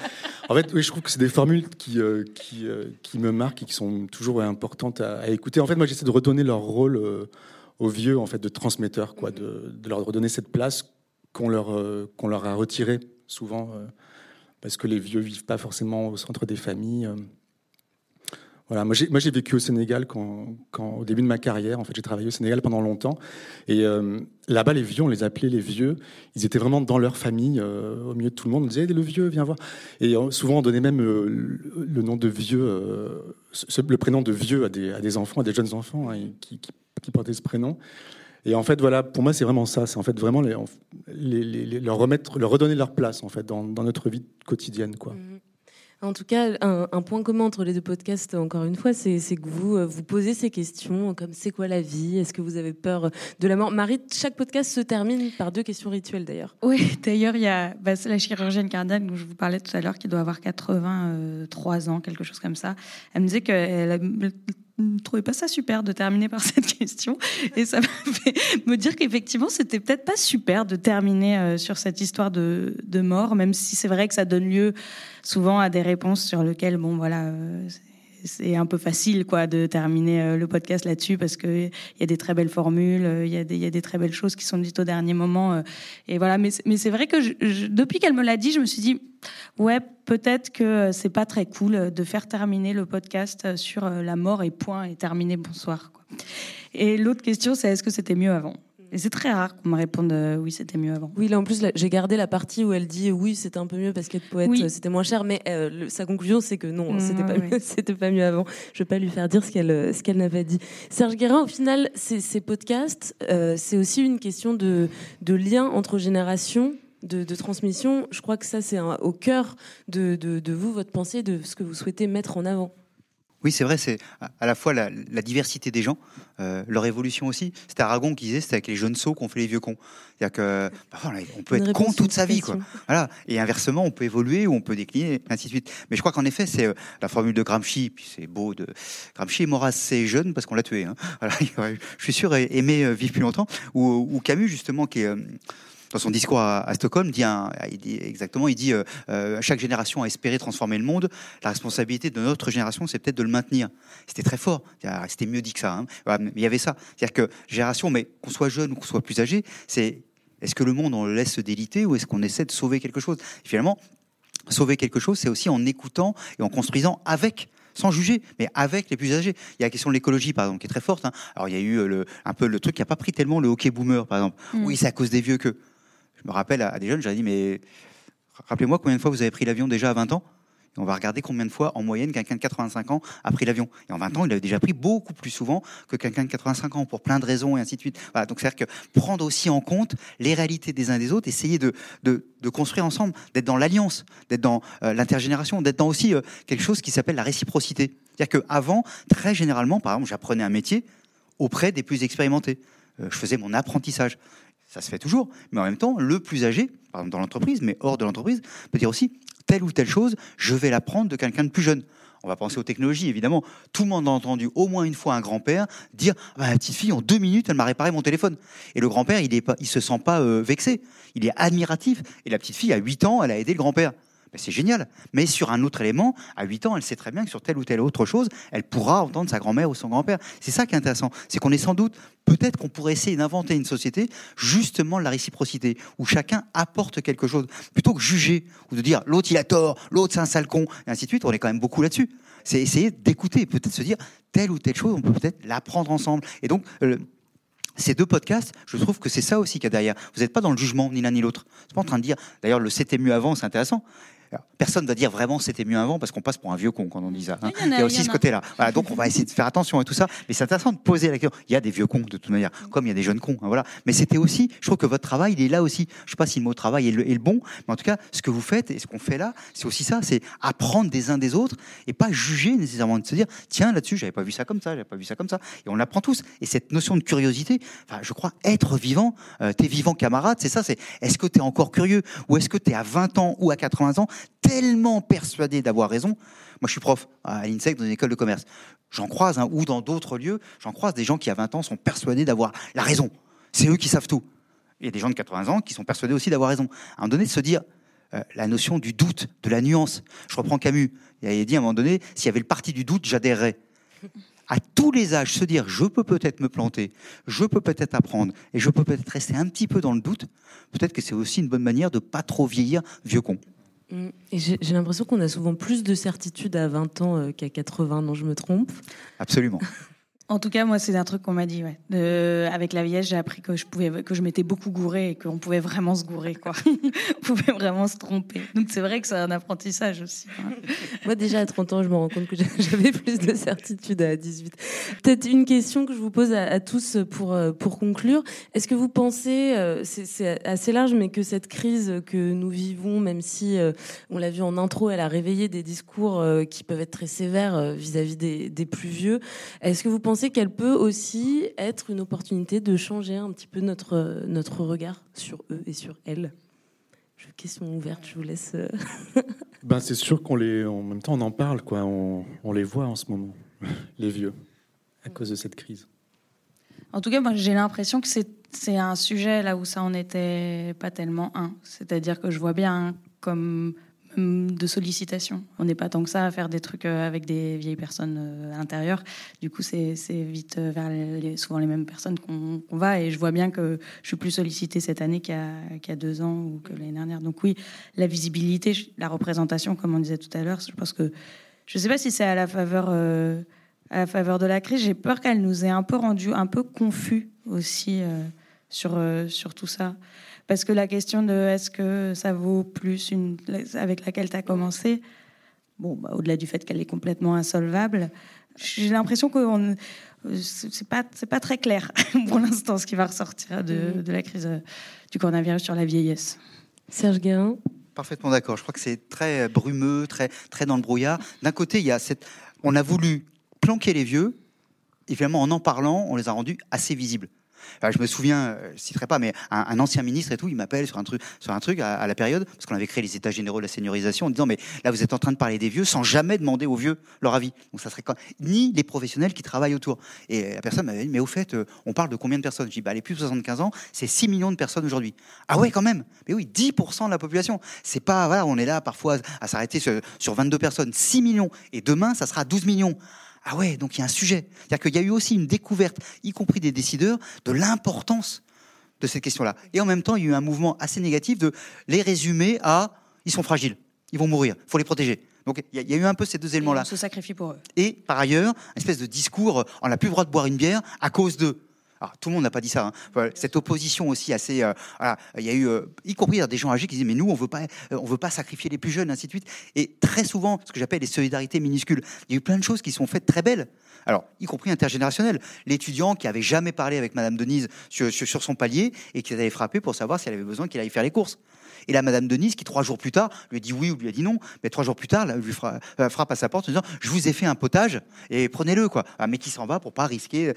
En fait, oui, je trouve que c'est des formules qui, euh, qui, euh, qui me marquent et qui sont toujours importantes à, à écouter. En fait, moi, j'essaie de redonner leur rôle euh, aux vieux, en fait, de transmetteurs, quoi, de, de leur redonner cette place qu'on leur, euh, qu'on leur a retirée souvent, euh, parce que les vieux vivent pas forcément au centre des familles. Euh. Voilà, moi, j'ai, moi j'ai vécu au Sénégal quand, quand, au début de ma carrière. En fait, j'ai travaillé au Sénégal pendant longtemps. Et euh, là-bas, les vieux, on les appelait les vieux. Ils étaient vraiment dans leur famille, euh, au milieu de tout le monde. On disait, le vieux, viens voir. Et euh, souvent, on donnait même euh, le, le nom de vieux, euh, ce, le prénom de vieux à des, à des enfants, à des jeunes enfants hein, qui, qui, qui portaient ce prénom. Et en fait, voilà, pour moi, c'est vraiment ça. C'est en fait vraiment les, les, les, les, leur, remettre, leur redonner leur place en fait, dans, dans notre vie quotidienne, quoi. Mmh. En tout cas, un, un point commun entre les deux podcasts, encore une fois, c'est, c'est que vous euh, vous posez ces questions comme c'est quoi la vie ? Est-ce que vous avez peur de la mort ? Marie, chaque podcast se termine par deux questions rituelles d'ailleurs. Oui, d'ailleurs, il y a bah, la chirurgienne cardiaque dont je vous parlais tout à l'heure, qui doit avoir quatre-vingt-trois ans, quelque chose comme ça. Elle me disait qu'elle ne trouvait pas ça super de terminer par cette question. Et ça m'a fait me dire qu'effectivement, c'était peut-être pas super de terminer euh, sur cette histoire de, de mort, même si c'est vrai que ça donne lieu souvent à des réponses sur lesquelles, bon, voilà, euh, c'est, c'est un peu facile, quoi, de terminer euh, le podcast là-dessus, parce qu'il y a des très belles formules, il euh, y, y a des très belles choses qui sont dites au dernier moment. Euh, et voilà, mais, mais c'est vrai que je, je, depuis qu'elle me l'a dit, je me suis dit, ouais, peut-être que c'est pas très cool de faire terminer le podcast sur euh, la mort et point, et terminer bonsoir, quoi. Et l'autre question, c'est est-ce que c'était mieux avant ? Et c'est très rare qu'on me réponde euh, oui, c'était mieux avant. Oui, là en plus, là, j'ai gardé la partie où elle dit oui, c'était un peu mieux parce qu'être poète, oui. euh, c'était moins cher, mais euh, le, sa conclusion, c'est que non, mmh, c'était, pas ouais. mieux, c'était pas mieux avant. Je ne vais pas lui faire dire ce qu'elle, ce qu'elle n'a pas dit. Serge Guérin, au final, ces, ces podcasts, euh, c'est aussi une question de, de lien entre générations, de, de transmission. Je crois que ça, c'est un, au cœur de, de, de vous, votre pensée, de ce que vous souhaitez mettre en avant. Oui, c'est vrai, c'est à la fois la, la diversité des gens, euh, leur évolution aussi. C'était Aragon qui disait, c'était avec les jeunes sots qu'on fait les vieux cons. C'est-à-dire que, bah, on peut être con toute sa vie, quoi. Voilà. Et inversement, on peut évoluer ou on peut décliner, ainsi de suite. Mais je crois qu'en effet, c'est euh, la formule de Gramsci, puis c'est beau de Gramsci, Maurras, c'est jeune parce qu'on l'a tué, hein. Voilà, je suis sûr, aimer euh, vivre plus longtemps. Ou, ou Camus, justement, qui est... Euh, dans son discours à, à Stockholm, dit un, il dit exactement, il dit euh, euh, chaque génération a espéré transformer le monde. La responsabilité de notre génération, c'est peut-être de le maintenir. C'était très fort. C'était mieux dit que ça. Hein. Voilà, mais il y avait ça. C'est-à-dire que génération, mais qu'on soit jeune ou qu'on soit plus âgé, c'est est-ce que le monde on le laisse se déliter ou est-ce qu'on essaie de sauver quelque chose ? Et finalement, sauver quelque chose, c'est aussi en écoutant et en construisant avec. Sans juger, mais avec les plus âgés. Il y a la question de l'écologie, par exemple, qui est très forte. Hein. Alors, il y a eu le, un peu le truc qui n'a pas pris tellement le hockey boomer, par exemple. Mmh. Oui, c'est à cause des vieux que... Je me rappelle à des jeunes, j'avais dit, mais rappelez-moi combien de fois vous avez pris l'avion déjà à vingt ans. Et on va regarder combien de fois, en moyenne, quelqu'un de quatre-vingt-cinq ans a pris l'avion. Et en vingt ans, il avait déjà pris beaucoup plus souvent que quelqu'un de quatre-vingt-cinq ans, pour plein de raisons, et ainsi de suite. Voilà, donc c'est-à-dire que prendre aussi en compte les réalités des uns et des autres, essayer de, de, de construire ensemble, d'être dans l'alliance, d'être dans euh, l'intergénération, d'être dans aussi euh, quelque chose qui s'appelle la réciprocité. C'est-à-dire qu'avant, très généralement, par exemple, j'apprenais un métier auprès des plus expérimentés. Euh, je faisais mon apprentissage. Ça se fait toujours, mais en même temps, le plus âgé, par exemple dans l'entreprise, mais hors de l'entreprise, peut dire aussi telle ou telle chose, je vais l'apprendre de quelqu'un de plus jeune. On va penser aux technologies, évidemment. Tout le monde a entendu au moins une fois un grand-père dire bah, « Ma petite fille, en deux minutes, elle m'a réparé mon téléphone. » Et le grand-père, il ne se sent pas euh, vexé. Il est admiratif. Et la petite fille, à huit ans, elle a aidé le grand-père. Ben, c'est génial. Mais sur un autre élément, à huit ans, elle sait très bien que sur telle ou telle autre chose, elle pourra entendre sa grand-mère ou son grand-père. C'est ça qui est intéressant. C'est qu'on est sans doute... Peut-être qu'on pourrait essayer d'inventer une société, justement, de la réciprocité, où chacun apporte quelque chose. Plutôt que juger, ou de dire, l'autre, il a tort, l'autre, c'est un sale con, et ainsi de suite, on est quand même beaucoup là-dessus. C'est essayer d'écouter, peut-être se dire, telle ou telle chose, on peut peut-être l'apprendre ensemble. Et donc, euh, ces deux podcasts, je trouve que c'est ça aussi qu'il y a derrière. Vous n'êtes pas dans le jugement, ni l'un ni l'autre. C'est pas en train de dire, d'ailleurs, le c'était mieux avant, c'est intéressant. Personne ne va dire vraiment c'était mieux avant parce qu'on passe pour un vieux con quand on dit ça. Hein. Il, y en a, il y a aussi y en a. Ce côté-là. Voilà, donc on va essayer de faire attention à tout ça. Mais c'est intéressant de poser la question. Il y a des vieux cons de toute manière, comme il y a des jeunes cons. Hein, voilà. Mais c'était aussi, je trouve que votre travail, il est là aussi. Je ne sais pas si le mot travail est le, est le bon, mais en tout cas, ce que vous faites et ce qu'on fait là, c'est aussi ça, c'est apprendre des uns des autres et pas juger nécessairement, de se dire tiens là-dessus, j'avais pas vu ça comme ça, j'avais pas vu ça comme ça. Et on l'apprend tous. Et cette notion de curiosité, enfin, je crois être vivant, euh, t'es vivant camarade, c'est ça. C'est est-ce que t'es encore curieux ou est-ce que t'es à vingt ans ou à quatre-vingts ans tellement persuadé d'avoir raison. Moi, je suis prof à l'INSEEC dans une école de commerce. J'en croise, hein, ou dans d'autres lieux, j'en croise des gens qui, à vingt ans, sont persuadés d'avoir la raison. C'est eux qui savent tout. Il y a des gens de quatre-vingts ans qui sont persuadés aussi d'avoir raison. À un moment donné, de se dire euh, la notion du doute, de la nuance. Je reprends Camus. Il avait dit à un moment donné, s'il y avait le parti du doute, j'adhérerais. À tous les âges, se dire je peux peut-être me planter, je peux peut-être apprendre et je peux peut-être rester un petit peu dans le doute, peut-être que c'est aussi une bonne manière de pas trop vieillir vieux con. Et j'ai, j'ai l'impression qu'on a souvent plus de certitude à vingt ans euh, qu'à quatre-vingts, non, je me trompe. Absolument. En tout cas, moi, c'est un truc qu'on m'a dit. Ouais. Euh, avec la vieille, j'ai appris que je pouvais, que je m'étais beaucoup gourée et qu'on pouvait vraiment se gourer, quoi. On pouvait vraiment se tromper. Donc, c'est vrai que c'est un apprentissage aussi. Hein. Moi, déjà, à trente ans, je me rends compte que j'avais plus de certitude à dix-huit. Peut-être une question que je vous pose à, à tous pour, pour conclure. Est-ce que vous pensez, c'est, c'est assez large, mais que cette crise que nous vivons, même si, on l'a vu en intro, elle a réveillé des discours qui peuvent être très sévères vis-à-vis des, des plus vieux, est-ce que vous pensez qu'elle peut aussi être une opportunité de changer un petit peu notre, notre regard sur eux et sur elles? Question ouverte, je vous laisse. Ben, c'est sûr qu'on les, en même temps, on en parle, quoi. On, on les voit en ce moment, les vieux, à cause de cette crise. En tout cas, moi, j'ai l'impression que c'est, c'est un sujet là où ça en était pas tellement un. C'est-à-dire que je vois bien comme... de sollicitation. On n'est pas tant que ça à faire des trucs avec des vieilles personnes à l'intérieur. Du coup, c'est, c'est vite vers les, souvent les mêmes personnes qu'on, qu'on va. Et je vois bien que je suis plus sollicitée cette année qu'il y a, qu'il y a deux ans ou que l'année dernière. Donc oui, la visibilité, la représentation, comme on disait tout à l'heure, je pense que... Je ne sais pas si c'est à la faveur... Euh, à la faveur de la crise, j'ai peur qu'elle nous ait un peu rendu un peu confus aussi euh, sur, euh, sur tout ça. Parce que la question de est-ce que ça vaut plus une, avec laquelle tu as commencé, bon, bah, au-delà du fait qu'elle est complètement insolvable, j'ai l'impression que on, c'est pas, c'est pas très clair pour l'instant ce qui va ressortir de, de la crise du coronavirus sur la vieillesse. Serge Guérin. Parfaitement d'accord. Je crois que c'est très brumeux, très, très dans le brouillard. D'un côté, il y a cette, on a voulu planquer les vieux, et finalement, en en parlant, on les a rendus assez visibles. Enfin, je me souviens, je ne citerai pas, mais un, un ancien ministre et tout, il m'appelle sur un truc, sur un truc à, à la période, parce qu'on avait créé les états généraux de la seniorisation, en disant mais là vous êtes en train de parler des vieux sans jamais demander aux vieux leur avis. Donc ça serait quand... ni les professionnels qui travaillent autour. Et la personne m'avait dit mais au fait, euh, on parle de combien de personnes? Je dis bah les plus de soixante-quinze ans, c'est six millions de personnes aujourd'hui. Ah ouais quand même. Mais oui, dix pour cent de la population. C'est pas voilà, on est là parfois à s'arrêter sur, sur vingt-deux personnes, six millions. Et demain ça sera douze millions. Ah ouais, donc il y a un sujet. C'est-à-dire qu'il y a eu aussi une découverte, y compris des décideurs, de l'importance de cette question-là. Et en même temps, il y a eu un mouvement assez négatif de les résumer à « ils sont fragiles, ils vont mourir, il faut les protéger ». Donc il y, y a eu un peu ces deux éléments-là. Et on se sacrifie pour eux. Et par ailleurs, une espèce de discours « on n'a plus le droit de boire une bière à cause d'eux ». Alors, tout le monde n'a pas dit ça. Hein. Cette opposition aussi assez... Euh, voilà, il y a eu, euh, y compris des gens âgés qui disaient « Mais nous, on veut pas, on veut pas sacrifier les plus jeunes, ainsi de suite. » Et très souvent, ce que j'appelle les solidarités minuscules, il y a eu plein de choses qui sont faites très belles. Alors, y compris intergénérationnelles. L'étudiant qui n'avait jamais parlé avec Madame Denise sur, sur, sur son palier et qui l'avait frappé pour savoir si elle avait besoin qu'il aille faire les courses. Et la Madame Denise qui, trois jours plus tard, lui a dit oui ou lui a dit non, mais trois jours plus tard, là, lui frappe à sa porte en disant « Je vous ai fait un potage et prenez-le. » quoi. Mais qui s'en va pour pas risquer.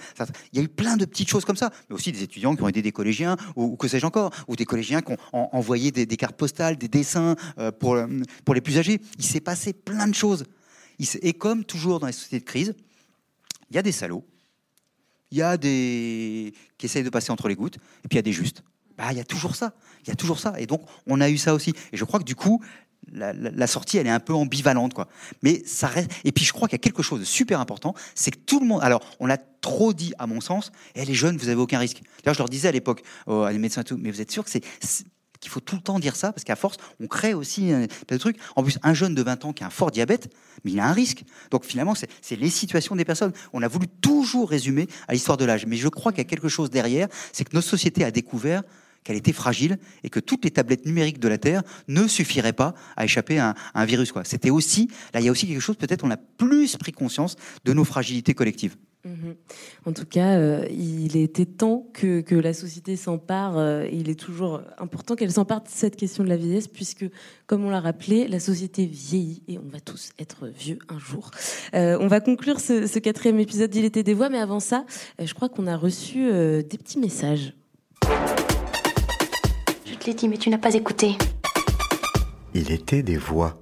Il y a eu plein de petites choses comme ça, mais aussi des étudiants qui ont aidé des collégiens, ou, ou que sais-je encore, ou des collégiens qui ont en, envoyé des, des cartes postales, des dessins euh, pour, pour les plus âgés. Il s'est passé plein de choses. Il s'est, et comme toujours dans les sociétés de crise, il y a des salauds, il y a des qui essayent de passer entre les gouttes, et puis il y a des justes. Bah, il y a toujours ça, il y a toujours ça. Et donc, on a eu ça aussi. Et je crois que du coup, la, la, la sortie, elle est un peu ambivalente, quoi. Mais ça reste. Et puis, je crois qu'il y a quelque chose de super important, c'est que tout le monde. Alors, on l'a trop dit, à mon sens. Eh, les jeunes, vous avez aucun risque. D'ailleurs, je leur disais à l'époque, oh, à les médecins et tout, mais vous êtes sûr que c'est, c'est qu'il faut tout le temps dire ça, parce qu'à force, on crée aussi euh, plein de trucs. En plus, un jeune de vingt ans qui a un fort diabète, mais il a un risque. Donc, finalement, c'est, c'est les situations des personnes. On a voulu toujours résumer à l'histoire de l'âge, mais je crois qu'il y a quelque chose derrière, c'est que notre société a découvert qu'elle était fragile et que toutes les tablettes numériques de la Terre ne suffiraient pas à échapper à un, à un virus, quoi. C'était aussi, là, il y a aussi quelque chose, peut-être, on a plus pris conscience de nos fragilités collectives. Mmh. En tout cas, euh, il était temps que, que la société s'empare. Euh, il est toujours important qu'elle s'empare de cette question de la vieillesse, puisque, comme on l'a rappelé, la société vieillit et on va tous être vieux un jour. Euh, on va conclure ce, ce quatrième épisode d'Il était des voix, mais avant ça, euh, je crois qu'on a reçu euh, des petits messages. Je l'ai dit, mais tu n'as pas écouté. Il était des voix.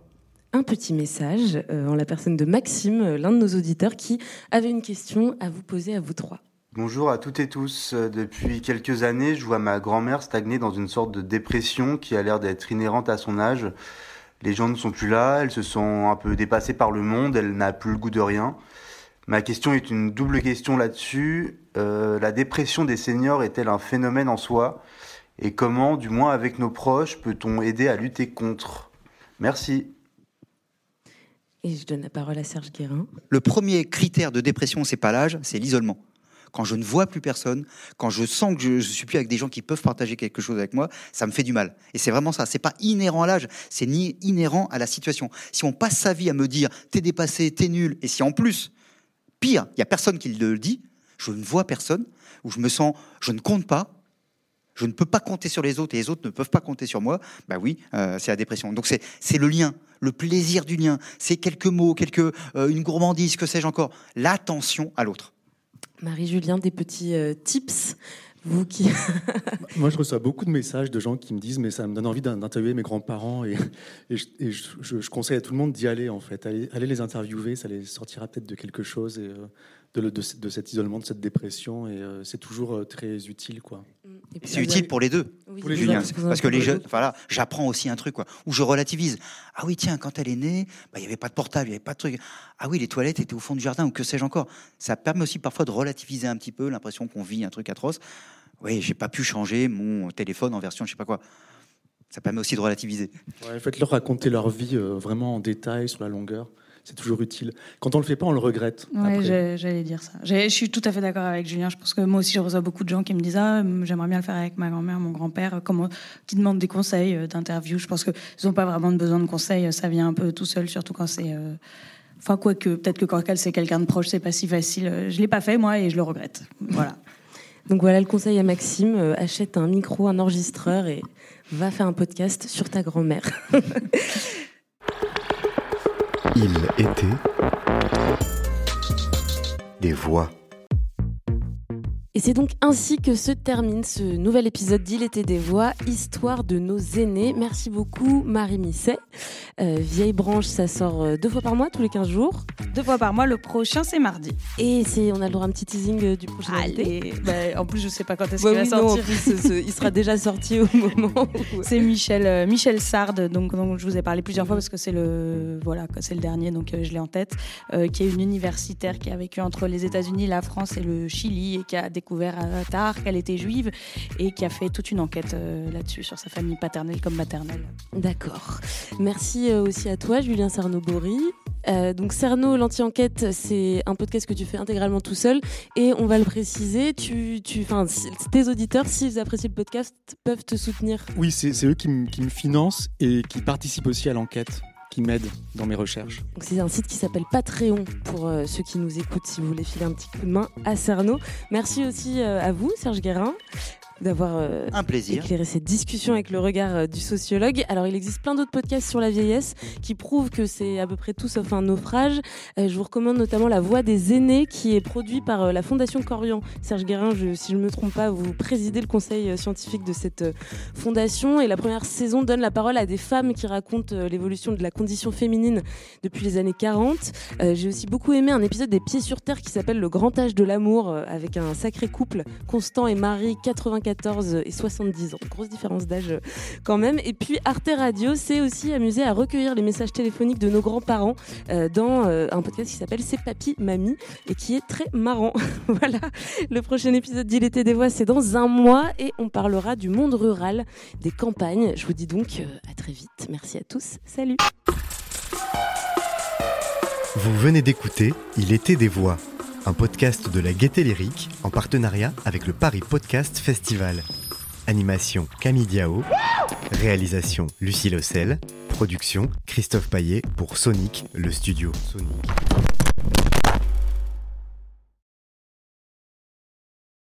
Un petit message euh, en la personne de Maxime, euh, l'un de nos auditeurs, qui avait une question à vous poser à vous trois. Bonjour à toutes et tous. Depuis quelques années, je vois ma grand-mère stagner dans une sorte de dépression qui a l'air d'être inhérente à son âge. Les gens ne sont plus là, elle se sent un peu dépassée par le monde, elle n'a plus le goût de rien. Ma question est une double question là-dessus. Euh, la dépression des seniors est-elle un phénomène en soi ? Et comment, du moins avec nos proches, peut-on aider à lutter contre ? Merci. Et je donne la parole à Serge Guérin. Le premier critère de dépression, c'est pas l'âge, c'est l'isolement. Quand je ne vois plus personne, quand je sens que je ne suis plus avec des gens qui peuvent partager quelque chose avec moi, ça me fait du mal. Et c'est vraiment ça. C'est pas inhérent à l'âge, c'est ni inhérent à la situation. Si on passe sa vie à me dire « t'es dépassé, t'es nul », et si en plus, pire, il n'y a personne qui le dit, je ne vois personne, ou je me sens, je ne compte pas, je ne peux pas compter sur les autres et les autres ne peuvent pas compter sur moi, bah oui, euh, c'est la dépression. Donc c'est, c'est le lien, le plaisir du lien, c'est quelques mots, quelques, euh, une gourmandise, que sais-je encore, l'attention à l'autre. Marie-Julien, des petits euh, tips, vous qui... Moi je reçois beaucoup de messages de gens qui me disent mais ça me donne envie d'interviewer mes grands-parents et, et, je, et je, je, je conseille à tout le monde d'y aller en fait, allez, allez les interviewer, ça les sortira peut-être de quelque chose et... Euh... De, le, de, de cet isolement, de cette dépression, et euh, c'est toujours euh, très utile, quoi. Et puis, c'est là, utile ouais. pour les deux, oui, pour les Julien, gens, parce que les jeunes, enfin là, j'apprends aussi un truc, quoi, où je relativise. Ah oui, tiens, quand elle est née, bah, il y avait pas de portable, il y avait pas de truc. Ah oui, les toilettes étaient au fond du jardin, ou que sais-je encore. Ça permet aussi parfois de relativiser un petit peu l'impression qu'on vit un truc atroce. Oui, j'ai pas pu changer mon téléphone en version, je sais pas quoi. Ça permet aussi de relativiser. Ouais, faites-leur raconter leur vie euh, vraiment en détail, sur la longueur. C'est toujours utile. Quand on le fait pas, on le regrette. Ouais, après. J'allais dire ça. Je suis tout à fait d'accord avec Julien. Je pense que moi aussi, je reçois beaucoup de gens qui me disent ah, j'aimerais bien le faire avec ma grand-mère, mon grand-père, comment... qui demandent des conseils, d'interviews. Je pense qu'ils n'ont pas vraiment besoin de conseils. Ça vient un peu tout seul, surtout quand c'est. Euh... Enfin, quoique, peut-être que quand c'est quelqu'un de proche, c'est pas si facile. Je l'ai pas fait, moi, et je le regrette. Voilà. Donc voilà le conseil à Maxime, euh, achète un micro, un enregistreur et va faire un podcast sur ta grand-mère. Il était des voix. Et c'est donc ainsi que se termine ce nouvel épisode d'Il était des voix, histoire de nos aînés. Merci beaucoup Marie Misset. Euh, Vieille Branche, ça sort deux fois par mois, tous les quinze jours. Deux fois par mois, le prochain c'est mardi. Et c'est, on a le droit à un petit teasing du prochain invité. Bah, en plus, je sais pas quand est-ce bah qu'il oui, va non, sortir. En plus, ce, ce, il sera déjà sorti au moment où... C'est Michel, euh, Michel Sarde, donc, donc je vous ai parlé plusieurs fois parce que c'est le, voilà, c'est le dernier, donc euh, je l'ai en tête, euh, qui est une universitaire qui a vécu entre les États-Unis, la France et le Chili et qui a découvert tard qu'elle était juive et qui a fait toute une enquête euh, là-dessus sur sa famille paternelle comme maternelle. D'accord. Merci aussi à toi Julien Cernobori. Euh, donc Cerno, l'anti-enquête, c'est un podcast que tu fais intégralement tout seul. Et on va le préciser, tu, tu, si, tes auditeurs, s'ils apprécient le podcast, peuvent te soutenir. Oui, c'est, c'est eux qui me qui me financent et qui participent aussi à l'enquête, qui m'aident dans mes recherches. Donc c'est un site qui s'appelle Patreon pour euh, ceux qui nous écoutent, si vous voulez filer un petit coup de main à Cerno. Merci aussi euh, à vous, Serge Guérin, d'avoir euh, un plaisir. Éclairé cette discussion avec le regard euh, du sociologue. Alors, il existe plein d'autres podcasts sur la vieillesse qui prouvent que c'est à peu près tout sauf un naufrage. Euh, je vous recommande notamment La Voix des aînés, qui est produit par euh, la Fondation Corian. Serge Guérin, je, si je ne me trompe pas, vous présidez le conseil euh, scientifique de cette euh, fondation, et la première saison donne la parole à des femmes qui racontent euh, l'évolution de la condition féminine depuis les années quarante. Euh, j'ai aussi beaucoup aimé un épisode des Pieds sur Terre qui s'appelle Le grand âge de l'amour, euh, avec un sacré couple, Constant et Marie, quatre-vingt-quatorze et soixante-dix ans. Grosse différence d'âge quand même. Et puis Arte Radio s'est aussi amusé à recueillir les messages téléphoniques de nos grands-parents euh, dans euh, un podcast qui s'appelle C'est Papy, Mamie, et qui est très marrant. Voilà, le prochain épisode d'Il était des voix, c'est dans un mois, et on parlera du monde rural, des campagnes. Je vous dis donc euh, à très vite. Merci à tous. Salut. Vous venez d'écouter Il était des voix, un podcast de la Gaîté Lyrique en partenariat avec le Paris Podcast Festival. Animation Camille Diao, réalisation Lucie Lossel, production Christophe Payet pour Sonique, le studio Sonique.